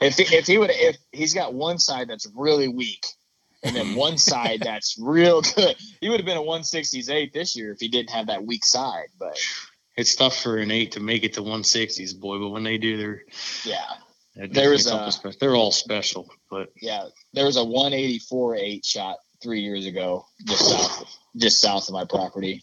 if he, if he would, if he's got one side that's really weak, and then one side that's real good, he would have been a one sixties eight this year if he didn't have that weak side. But it's tough for an eight to make it to one sixties, boy. But when they do, they're yeah. There was a, they're all special, but yeah, there was a one eighty-four eight shot three years ago, just south, of, just south of my property.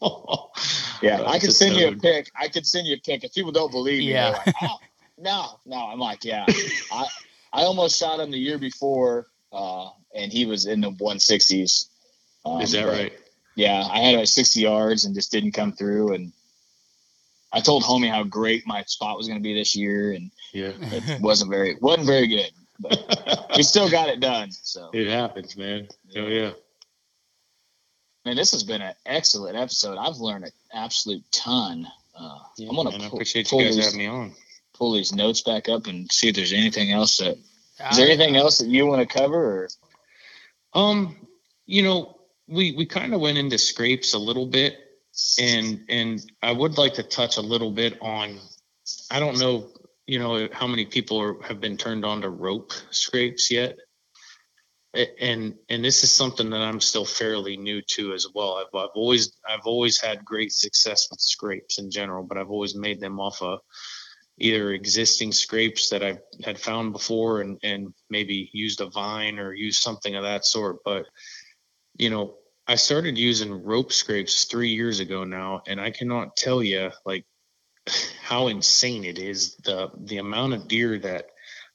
Yeah, I could send you a pic. I could send you a pic. If people don't believe me, yeah. They're like, oh, no, no. I'm like, yeah, I, I almost shot him the year before, uh, and he was in the one sixties. Um, Is that right? Yeah, I had about sixty yards and just didn't come through. And I told homie how great my spot was going to be this year, and yeah, it wasn't very wasn't very good, but we still got it done. So it happens, man. Yeah. Oh yeah, man. This has been an excellent episode. I've learned an absolute ton. Uh, yeah, I'm gonna man, pull, I appreciate you guys these, having me on. Pull these notes back up and see if there's anything else that I, is there anything I, else that you want to cover? Or? Um, you know, we we kind of went into scrapes a little bit. And and I would like to touch a little bit on, I don't know, you know, how many people are, have been turned on to rope scrapes yet. And and this is something that I'm still fairly new to as well. I've, I've always I've always had great success with scrapes in general, but I've always made them off of either existing scrapes that I had found before and, and maybe used a vine or used something of that sort. But, you know, I started using rope scrapes three years ago now, and I cannot tell you like how insane it is, the the amount of deer that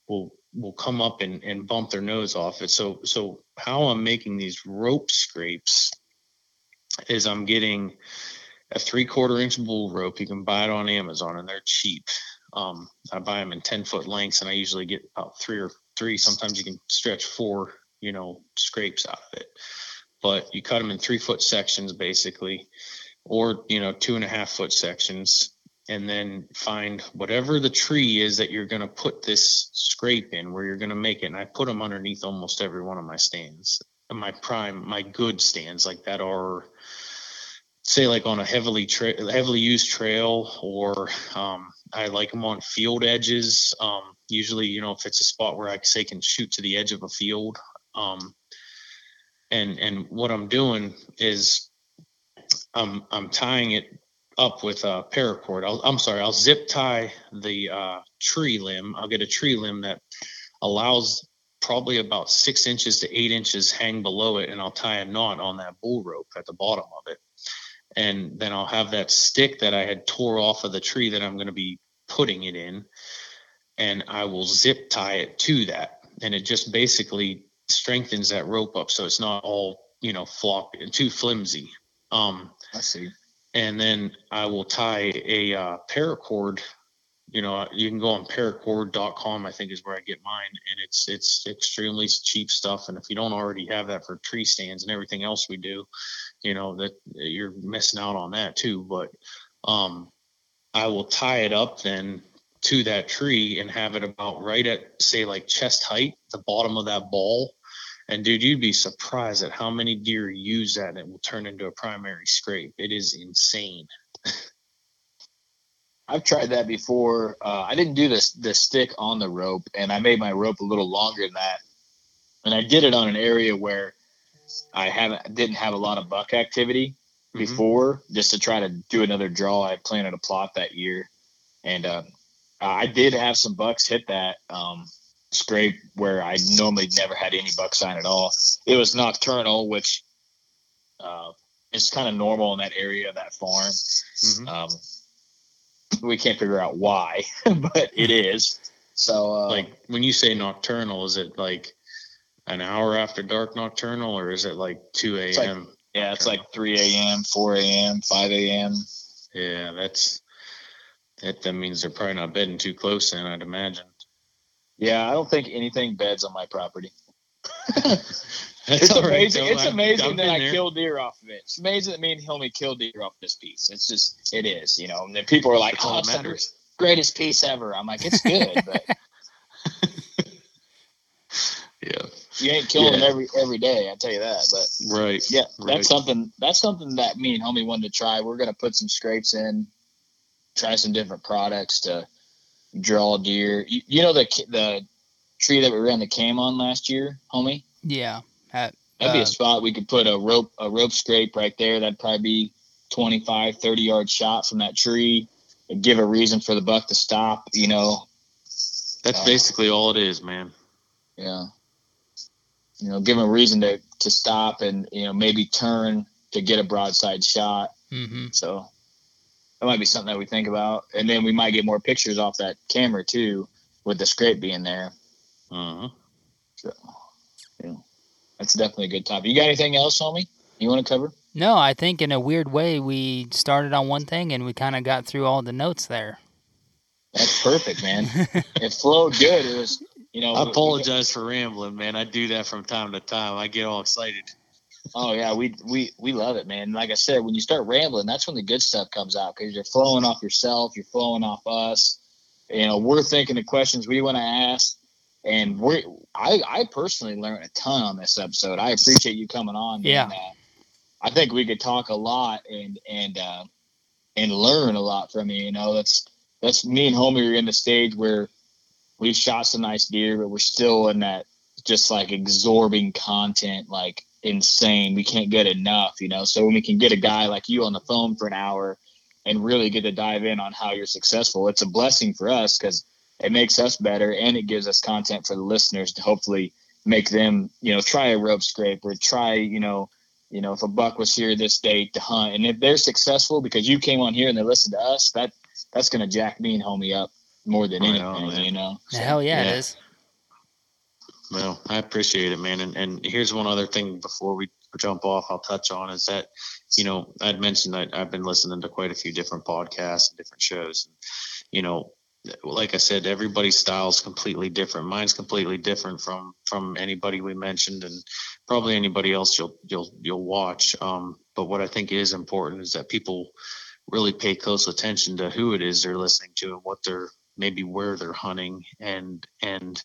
will will come up and, and bump their nose off it. So so how I'm making these rope scrapes is I'm getting a three quarter inch bull rope. You can buy it on Amazon, and they're cheap. Um, I buy them in ten foot lengths, and I usually get about three or three. Sometimes you can stretch four, you know, scrapes out of it. But you cut them in three foot sections basically, or, you know, two and a half foot sections, and then find whatever the tree is that you're going to put this scrape in where you're going to make it. And I put them underneath almost every one of my stands and my prime, my good stands like that are say like on a heavily, tra- heavily used trail, or um, I like them on field edges. Um, usually, you know, if it's a spot where I say can shoot to the edge of a field, um, And and what I'm doing is I'm I'm tying it up with a paracord. I'll, I'm sorry, I'll zip tie the uh, tree limb. I'll get a tree limb that allows probably about six inches to eight inches hang below it, and I'll tie a knot on that bull rope at the bottom of it. And then I'll have that stick that I had tore off of the tree that I'm going to be putting it in, and I will zip tie it to that. And it just basically strengthens that rope up so it's not all, you know, floppy and too flimsy. Um, I see. And then I will tie a uh, paracord. You know, you can go on paracord dot com, I think is where I get mine, and it's it's extremely cheap stuff. And if you don't already have that for tree stands and everything else we do, you know, that you're missing out on that too. But um, I will tie it up then to that tree and have it about right at, say, like chest height, the bottom of that ball. And dude, you'd be surprised at how many deer use that, and it will turn into a primary scrape. It is insane. I've tried that before. Uh, I didn't do this the stick on the rope, and I made my rope a little longer than that. And I did it on an area where I haven't didn't have a lot of buck activity mm-hmm. before, just to try to do another draw. I planted a plot that year, and um, I did have some bucks hit that um, scrape where I normally never had any buck sign at all. It was nocturnal, which uh, is kind of normal in that area of that farm. Mm-hmm. Um, we can't figure out why, but it is. So, uh, like when you say nocturnal, is it like an hour after dark nocturnal, or is it like two a.m.? Like, yeah, it's like three a.m., four a.m., five a.m. Yeah, that's. That, that means they're probably not bedding too close in, I'd imagine. Yeah, I don't think anything beds on my property. It's all right, amazing, it's I'm, amazing I'm that I there. kill deer off of it. It's amazing that me and Homie killed deer off this piece. It's just, it is, you know. And then people are like, that's oh, it's the greatest piece ever. I'm like, it's good, but ain't killing yeah. every every day, I'll tell you that. But right, yeah, right. that's something that's something that me and homie wanted to try. We're gonna put some scrapes in, try some different products to draw deer. You, you know the the tree that we ran the cam on last year, homie? Yeah, at, that'd uh, be a spot we could put a rope a rope scrape right there. That'd probably be twenty-five, thirty yard shot from that tree. It'd give a reason for the buck to stop. You know, that's uh, basically all it is, man. Yeah. You know, give them a reason to, to stop and, you know, maybe turn to get a broadside shot. Mm-hmm. So that might be something that we think about. And then we might get more pictures off that camera too, with the scrape being there. Uh-huh. So, you know, that's definitely a good topic. You got anything else, homie, you want to cover? No, I think in a weird way, we started on one thing and we kind of got through all the notes there. That's perfect, man. It flowed good. It was, you know, I apologize we, for rambling, man. I do that from time to time. I get all excited. Oh yeah, we we we love it, man. Like I said, when you start rambling, that's when the good stuff comes out, because you're flowing off yourself, you're flowing off us. You know, we're thinking of questions we want to ask, and we I I personally learned a ton on this episode. I appreciate you coming on. Yeah, man. Uh, I think we could talk a lot and and uh, and learn a lot from you. You know, that's that's me and homie are in the stage where we've shot some nice deer, but we're still in that just like absorbing content, like insane. We can't get enough, you know? So when we can get a guy like you on the phone for an hour and really get to dive in on how you're successful, it's a blessing for us because it makes us better and it gives us content for the listeners to hopefully make them, you know, try a rope scrape or try, you know, you know, if a buck was here this day to hunt. And if they're successful because you came on here and they listened to us, that that's going to jack me and homie up more than anything, oh, you know? So, hell yeah, yeah, it is. Well, I appreciate it, man. And and here's one other thing before we jump off, I'll touch on is that, you know, I'd mentioned that I've been listening to quite a few different podcasts and different shows. And, you know, like I said, everybody's style is completely different. Mine's completely different from, from anybody we mentioned and probably anybody else you'll, you'll, you'll watch. Um, but what I think is important is that people really pay close attention to who it is they're listening to and what they're, maybe where they're hunting, and and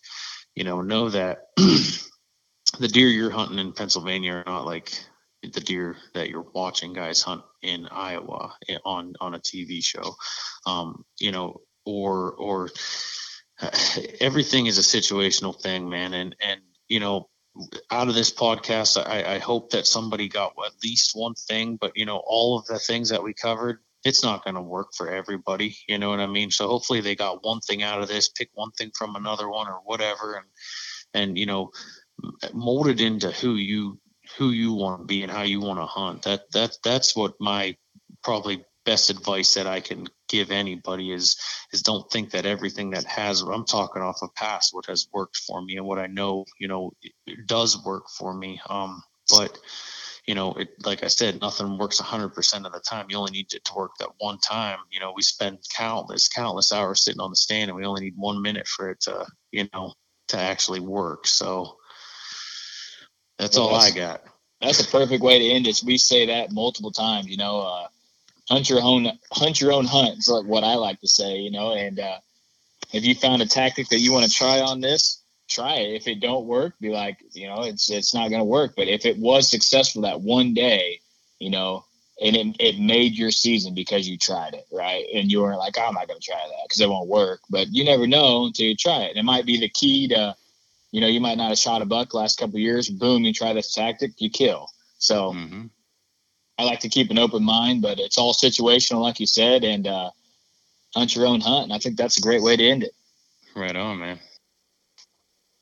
you know know that the deer you're hunting in Pennsylvania are not like the deer that you're watching guys hunt in Iowa on on a T V show, um you know or or uh, everything is a situational thing, man. And and you know, out of this podcast, I, I hope that somebody got at least one thing, but you know, all of the things that we covered, it's not going to work for everybody. You know what I mean? So hopefully they got one thing out of this, pick one thing from another one or whatever. And, and, you know, mold it into who you, who you want to be and how you want to hunt. That, that, that's what my probably best advice that I can give anybody is, is don't think that everything that has, I'm talking off of past, what has worked for me and what I know, you know, it, it does work for me. Um, but, you know, it, like I said, nothing works one hundred percent of the time. You only need it to work that one time. You know, we spend countless, countless hours sitting on the stand, and we only need one minute for it to, you know, to actually work. So that's well, all that's, I got. That's a perfect way to end it. We say that multiple times, you know, uh, hunt your own, hunt your own hunt. It's like what I like to say, you know, and uh, if you found a tactic that you want to try on this, try it. If it don't work, be like, you know, it's it's not going to work. But if it was successful that one day, you know, and it, it made your season because you tried it, right? And you were like, oh, I'm not going to try that because it won't work. But you never know until you try it. And it might be the key to, you know, you might not have shot a buck the last couple of years. Boom, you try this tactic, you kill. So mm-hmm. I like to keep an open mind, but it's all situational, like you said, and uh, hunt your own hunt. And I think that's a great way to end it. Right on, man.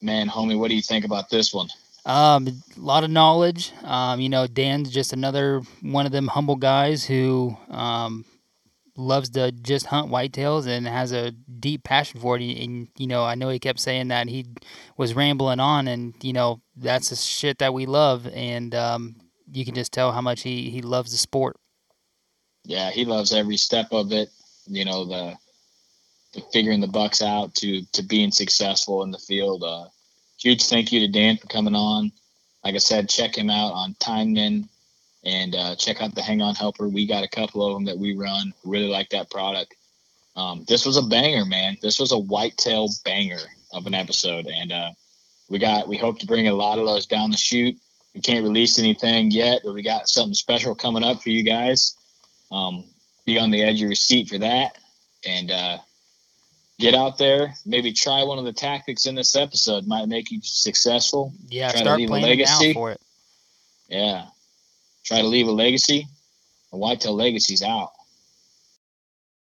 Man, homie, what do you think about this one? Um, a lot of knowledge. Um, you know, Dan's just another one of them humble guys who um, loves to just hunt whitetails and has a deep passion for it. And, you know, I know he kept saying that he was rambling on, and, you know, that's the shit that we love. And um, you can just tell how much he, he loves the sport. Yeah, he loves every step of it. You know, the, the figuring the bucks out to, to being successful in the field. Uh, Huge thank you to Dan for coming on. Like I said, check him out on Tyneman and uh, check out the Hang-On Helper. We got a couple of them that we run. Really like that product. Um, this was a banger, man. This was a whitetail banger of an episode. And uh, we got, we hope to bring a lot of those down the chute. We can't release anything yet, but we got something special coming up for you guys. Um, be on the edge of your seat for that, and uh, get out there. Maybe try one of the tactics in this episode. Might make you successful. Yeah, try start to leave planning a legacy. Now for it. Yeah, try to leave a legacy. A whitetail legacy's out.